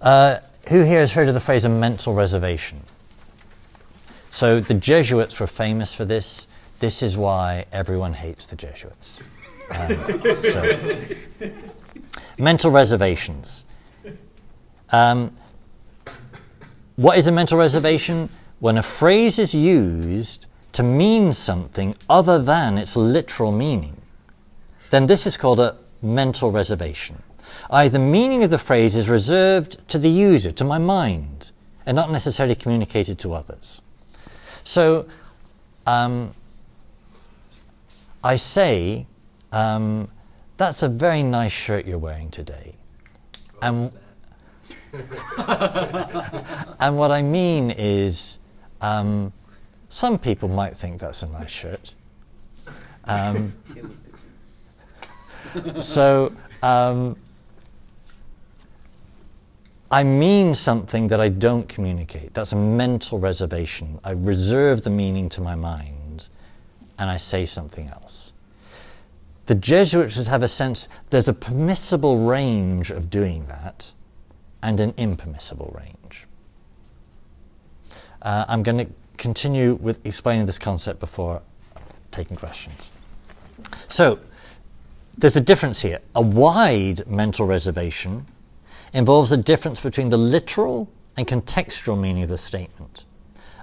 Uh, who here has heard of the phrase a mental reservation? So the Jesuits were famous for this. This is why everyone hates the Jesuits. Um, so. Mental reservations. Um, what is a mental reservation? When a phrase is used to mean something other than its literal meaning, then this is called a mental reservation. I, the meaning of the phrase is reserved to the user, to my mind, and not necessarily communicated to others. So, um, I say, um, that's a very nice shirt you're wearing today. And, and what I mean is, um, some people might think that's a nice shirt. Um, so, um, I mean something that I don't communicate. That's a mental reservation. I reserve the meaning to my mind, and I say something else. The Jesuits would have a sense there's a permissible range of doing that, and an impermissible range. Uh, I'm going to continue with explaining this concept before taking questions. So, there's a difference here. A wide mental reservation involves a difference between the literal and contextual meaning of the statement.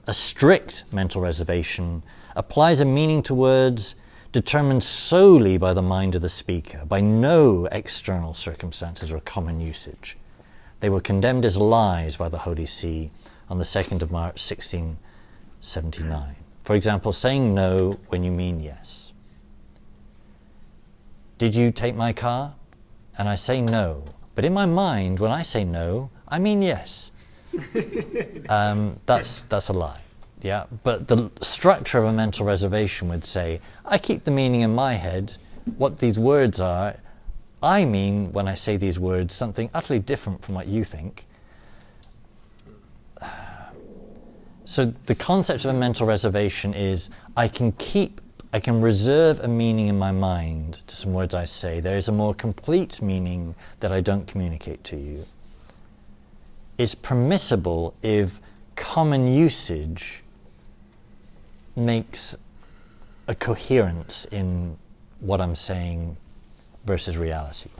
A strict mental reservation applies a meaning to words determined solely by the mind of the speaker, by no external circumstances or common usage. They were condemned as lies by the Holy See on the second of March, sixteen seventy-nine. For example, saying no when you mean yes. Did you take my car? And I say no. But in my mind, when I say no, I mean yes. um, that's that's a lie. Yeah. But the structure of a mental reservation would say, I keep the meaning in my head, what these words are. I mean, when I say these words, something utterly different from what you think. So the concept of a mental reservation is I can keep, I can reserve a meaning in my mind to some words I say. There is a more complete meaning that I don't communicate to you. It's permissible if common usage makes a coherence in what I'm saying versus reality.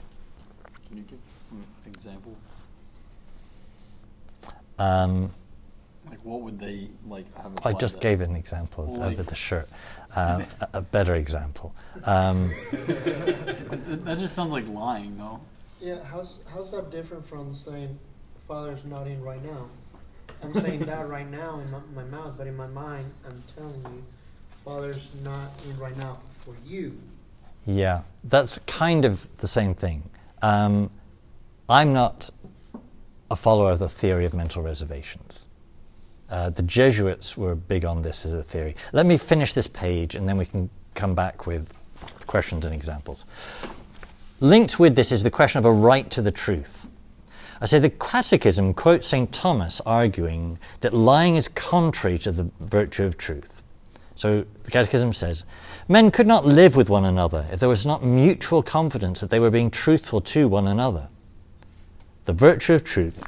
Can you give some example? Um... What would they like? Have I just that? gave an example of, like, of the shirt. Um, a, a better example. Um, that just sounds like lying, though. Yeah, how's how's that different from saying Father's not in right now? I'm saying that right now in my, my mouth, but in my mind, I'm telling you, Father's not in right now for you. Yeah, that's kind of the same thing. Um, I'm not a follower of the theory of mental reservations. Uh, the Jesuits were big on this as a theory. Let me finish this page and then we can come back with questions and examples. Linked with this is the question of a right to the truth. I say the Catechism quotes Saint Thomas arguing that lying is contrary to the virtue of truth. So the Catechism says, men could not live with one another if there was not mutual confidence that they were being truthful to one another. The virtue of truth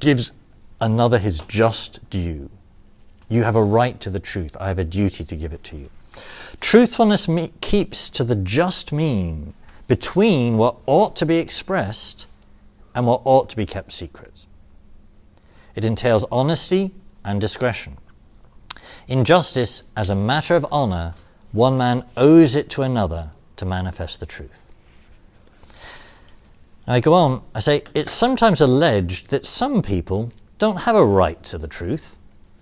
gives another his just due. You have a right to the truth. I have a duty to give it to you. Truthfulness me- keeps to the just mean between what ought to be expressed and what ought to be kept secret. It entails honesty and discretion. In justice, as a matter of honour, one man owes it to another to manifest the truth. I go on, I say, it's sometimes alleged that some people don't have a right to the truth,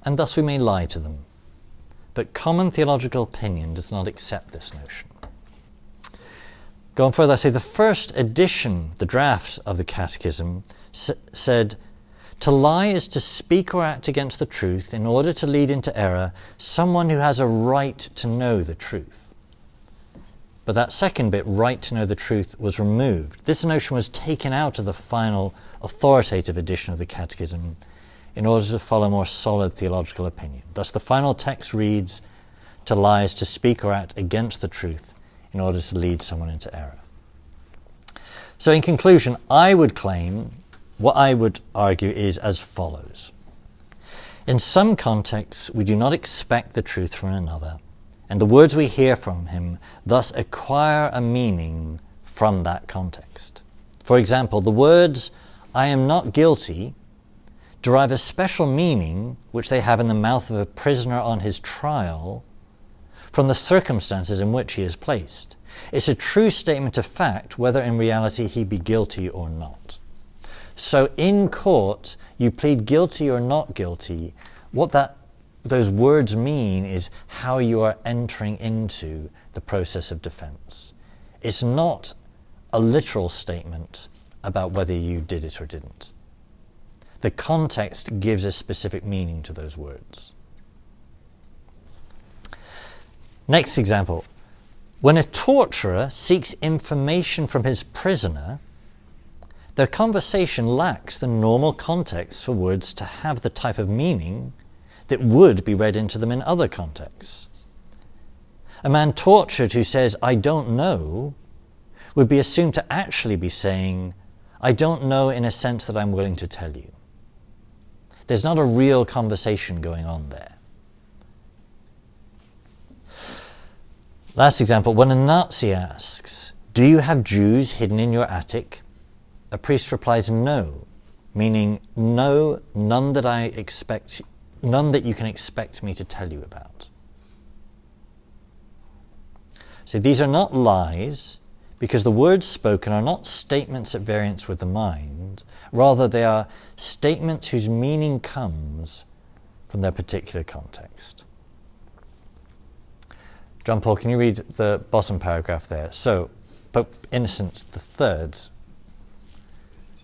and thus we may lie to them. But common theological opinion does not accept this notion. Going further, I say the first edition, the drafts of the Catechism, s- said, to lie is to speak or act against the truth in order to lead into error someone who has a right to know the truth. But that second bit, right to know the truth, was removed. This notion was taken out of the final authoritative edition of the Catechism in order to follow more solid theological opinion. Thus, the final text reads, to lie is to speak or act against the truth in order to lead someone into error. So in conclusion, I would claim, what I would argue is as follows. In some contexts, we do not expect the truth from another, and the words we hear from him thus acquire a meaning from that context. For example, the words, I am not guilty, derive a special meaning which they have in the mouth of a prisoner on his trial from the circumstances in which he is placed. It's a true statement of fact, whether in reality he be guilty or not. So in court, you plead guilty or not guilty. What that, those words mean is how you are entering into the process of defense. It's not a literal statement about whether you did it or didn't. The context gives a specific meaning to those words. Next example. When a torturer seeks information from his prisoner, their conversation lacks the normal context for words to have the type of meaning that would be read into them in other contexts. A man tortured who says, I don't know, would be assumed to actually be saying, I don't know in a sense that I'm willing to tell you. There's not a real conversation going on there. Last example, when a Nazi asks, do you have Jews hidden in your attic? A priest replies, no, meaning no, none that I expect, none that you can expect me to tell you about. So these are not lies, because the words spoken are not statements at variance with the mind, rather they are statements whose meaning comes from their particular context. John Paul, can you read the bottom paragraph there? So, Pope Innocent the third.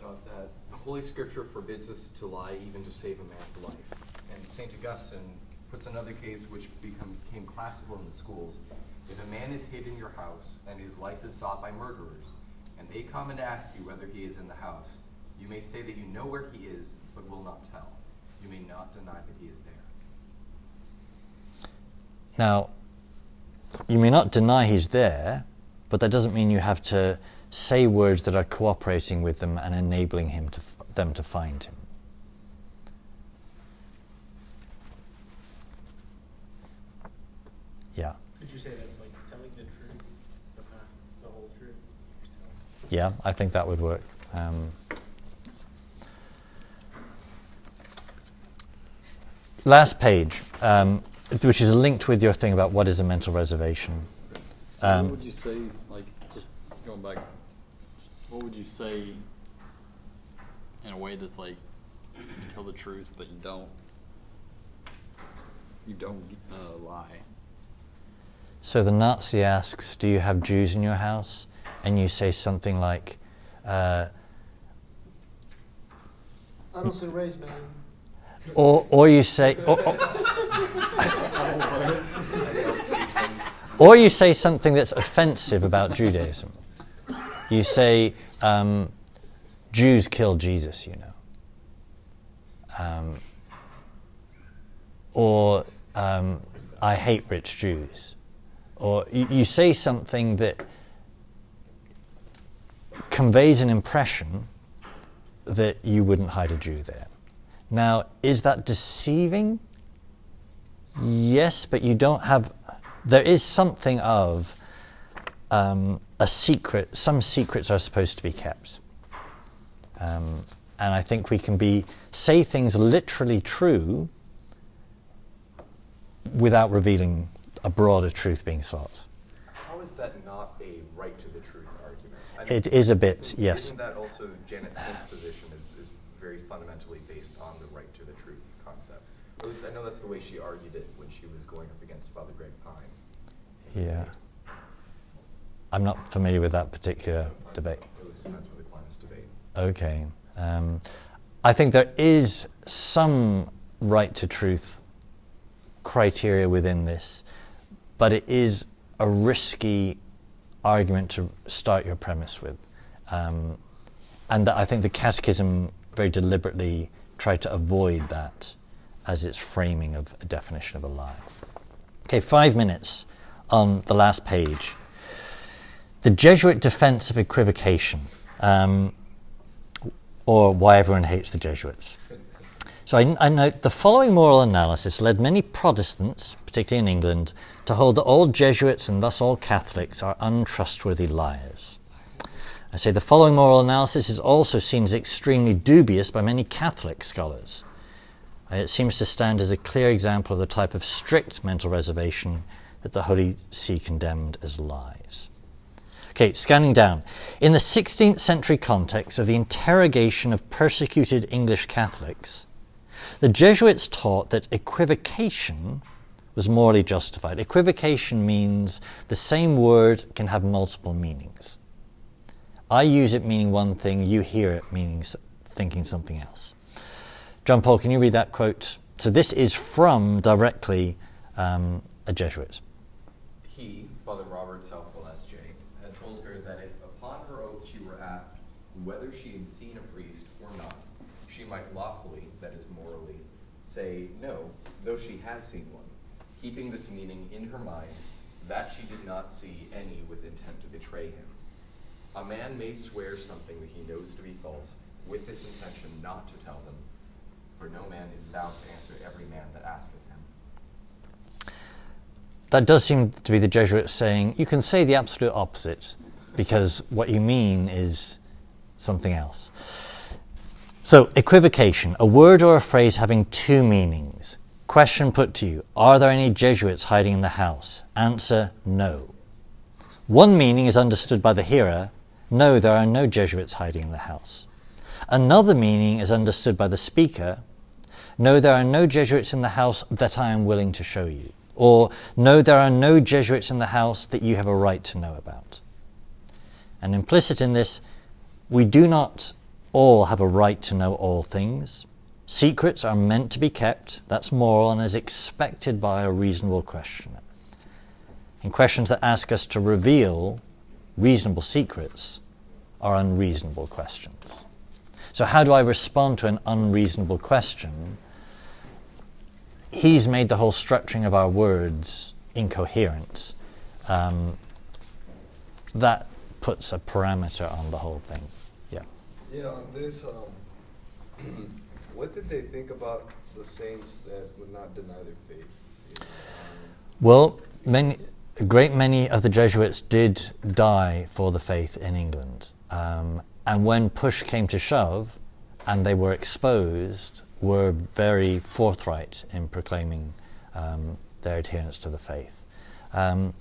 Taught that Holy Scripture forbids us to lie even to save a man's life. And Saint Augustine puts another case which become, became classical in the schools. If a man is hid in your house and his life is sought by murderers, and they come and ask you whether he is in the house, you may say that you know where he is, but will not tell. You may not deny that he is there. Now, you may not deny he's there, but that doesn't mean you have to say words that are cooperating with them and enabling him to f- them to find him. Yeah. Could you say that's like telling the truth, but not the whole truth? Yeah, I think that would work. Um, last page. Um, which is linked with your thing about what is a mental reservation. So um, what would you say, like, just going back, what would you say in a way that's like, you tell the truth, but you don't, you don't uh, lie? So the Nazi asks, do you have Jews in your house? And you say something like, uh, I was raised, man. Or, or you say, or, or, Or you say something that's offensive about Judaism. You say, um, Jews killed Jesus, you know. Um, or, um, I hate rich Jews. Or you, you say something that conveys an impression that you wouldn't hide a Jew there. Now, is that deceiving? Yes, but you don't have... There is something of um, a secret. Some secrets are supposed to be kept. Um, and I think we can be say things literally true without revealing a broader truth being sought. How is that not a right to the truth argument? I mean, it is a bit, isn't, yes. Isn't that also Janet Smith's position is, is very fundamentally based on the right to the truth concept? Or at least I know that's the way she argued it when she was going up against Father Greg Pine. Yeah. I'm not familiar with that particular Pine's debate. At least that's with Aquinas' debate. Okay. Um, I think there is some right to truth criteria within this, but it is a risky argument to start your premise with. Um, and I think the Catechism very deliberately tried to avoid that as its framing of a definition of a lie. Okay, five minutes on the last page. The Jesuit defense of equivocation, um, or why everyone hates the Jesuits. So I, I note the following moral analysis led many Protestants, particularly in England, to hold that all Jesuits and thus all Catholics are untrustworthy liars. I say the following moral analysis is also seen as extremely dubious by many Catholic scholars. It seems to stand as a clear example of the type of strict mental reservation that the Holy See condemned as lies. Okay, scanning down. In the sixteenth century context of the interrogation of persecuted English Catholics, the Jesuits taught that equivocation was morally justified. Equivocation means the same word can have multiple meanings. I use it meaning one thing, you hear it meaning thinking something else. John Paul, can you read that quote? So this is from directly um, a Jesuit. He, Father Robert Southwell S J, had told her that if upon her oath she were asked whether she had seen a priest or not, she might lawfully, that is morally, say no, though she has seen one, keeping this meaning in her mind that she did not see any with intent to betray him. A man may swear something that he knows to be false with this intention not to tell them, for no man is bound to answer every man that asketh him. That does seem to be the Jesuits saying, you can say the absolute opposite, because what you mean is something else. So, equivocation, a word or a phrase having two meanings. Question put to you, are there any Jesuits hiding in the house? Answer, no. One meaning is understood by the hearer, no, there are no Jesuits hiding in the house. Another meaning is understood by the speaker, no, there are no Jesuits in the house that I am willing to show you. Or, no, there are no Jesuits in the house that you have a right to know about. And implicit in this, we do not all have a right to know all things. Secrets are meant to be kept, that's moral, and is expected by a reasonable questioner. And questions that ask us to reveal reasonable secrets are unreasonable questions. So how do I respond to an unreasonable question? He's made the whole structuring of our words incoherent. Um, that puts a parameter on the whole thing. Yeah. Yeah, on this, um, what did they think about the saints that would not deny their faith? Well, many, a great many of the Jesuits did die for the faith in England. Um, And when push came to shove, and they were exposed, were very forthright in proclaiming um, their adherence to the faith. Um,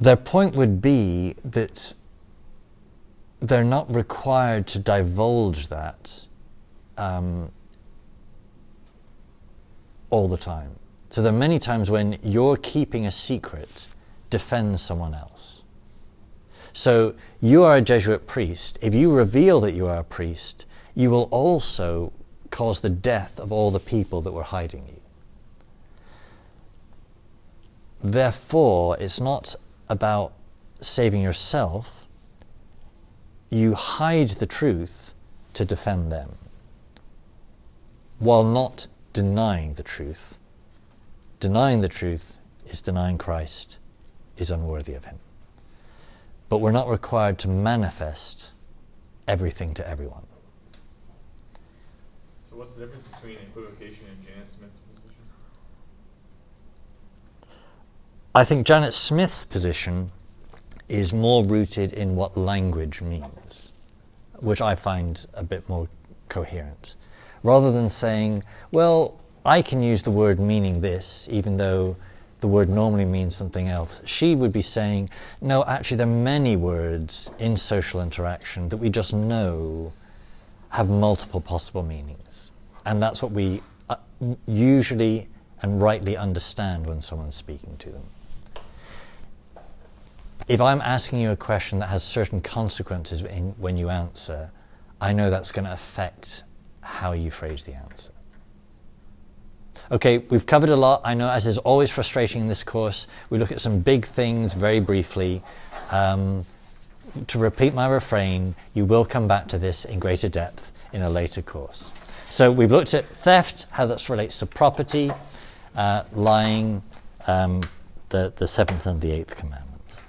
their point would be that they're not required to divulge that um, all the time. So there are many times when you're keeping a secret, defend someone else. So, you are a Jesuit priest. If you reveal that you are a priest, you will also cause the death of all the people that were hiding you. Therefore, it's not about saving yourself. You hide the truth to defend them, while not denying the truth. Denying the truth is denying Christ, is unworthy of him. But we're not required to manifest everything to everyone. So what's the difference between equivocation and Janet Smith's position? I think Janet Smith's position is more rooted in what language means, which I find a bit more coherent. Rather than saying, well, I can use the word meaning this, even though the word normally means something else, she would be saying, no, actually there are many words in social interaction that we just know have multiple possible meanings. And that's what we usually and rightly understand when someone's speaking to them. If I'm asking you a question that has certain consequences in, when you answer, I know that's going to affect how you phrase the answer. Okay, we've covered a lot. I know, as is always frustrating in this course, we look at some big things very briefly. Um, to repeat my refrain, you will come back to this in greater depth in a later course. So we've looked at theft, how that relates to property, uh, lying, um, the, the seventh and the eighth commandment.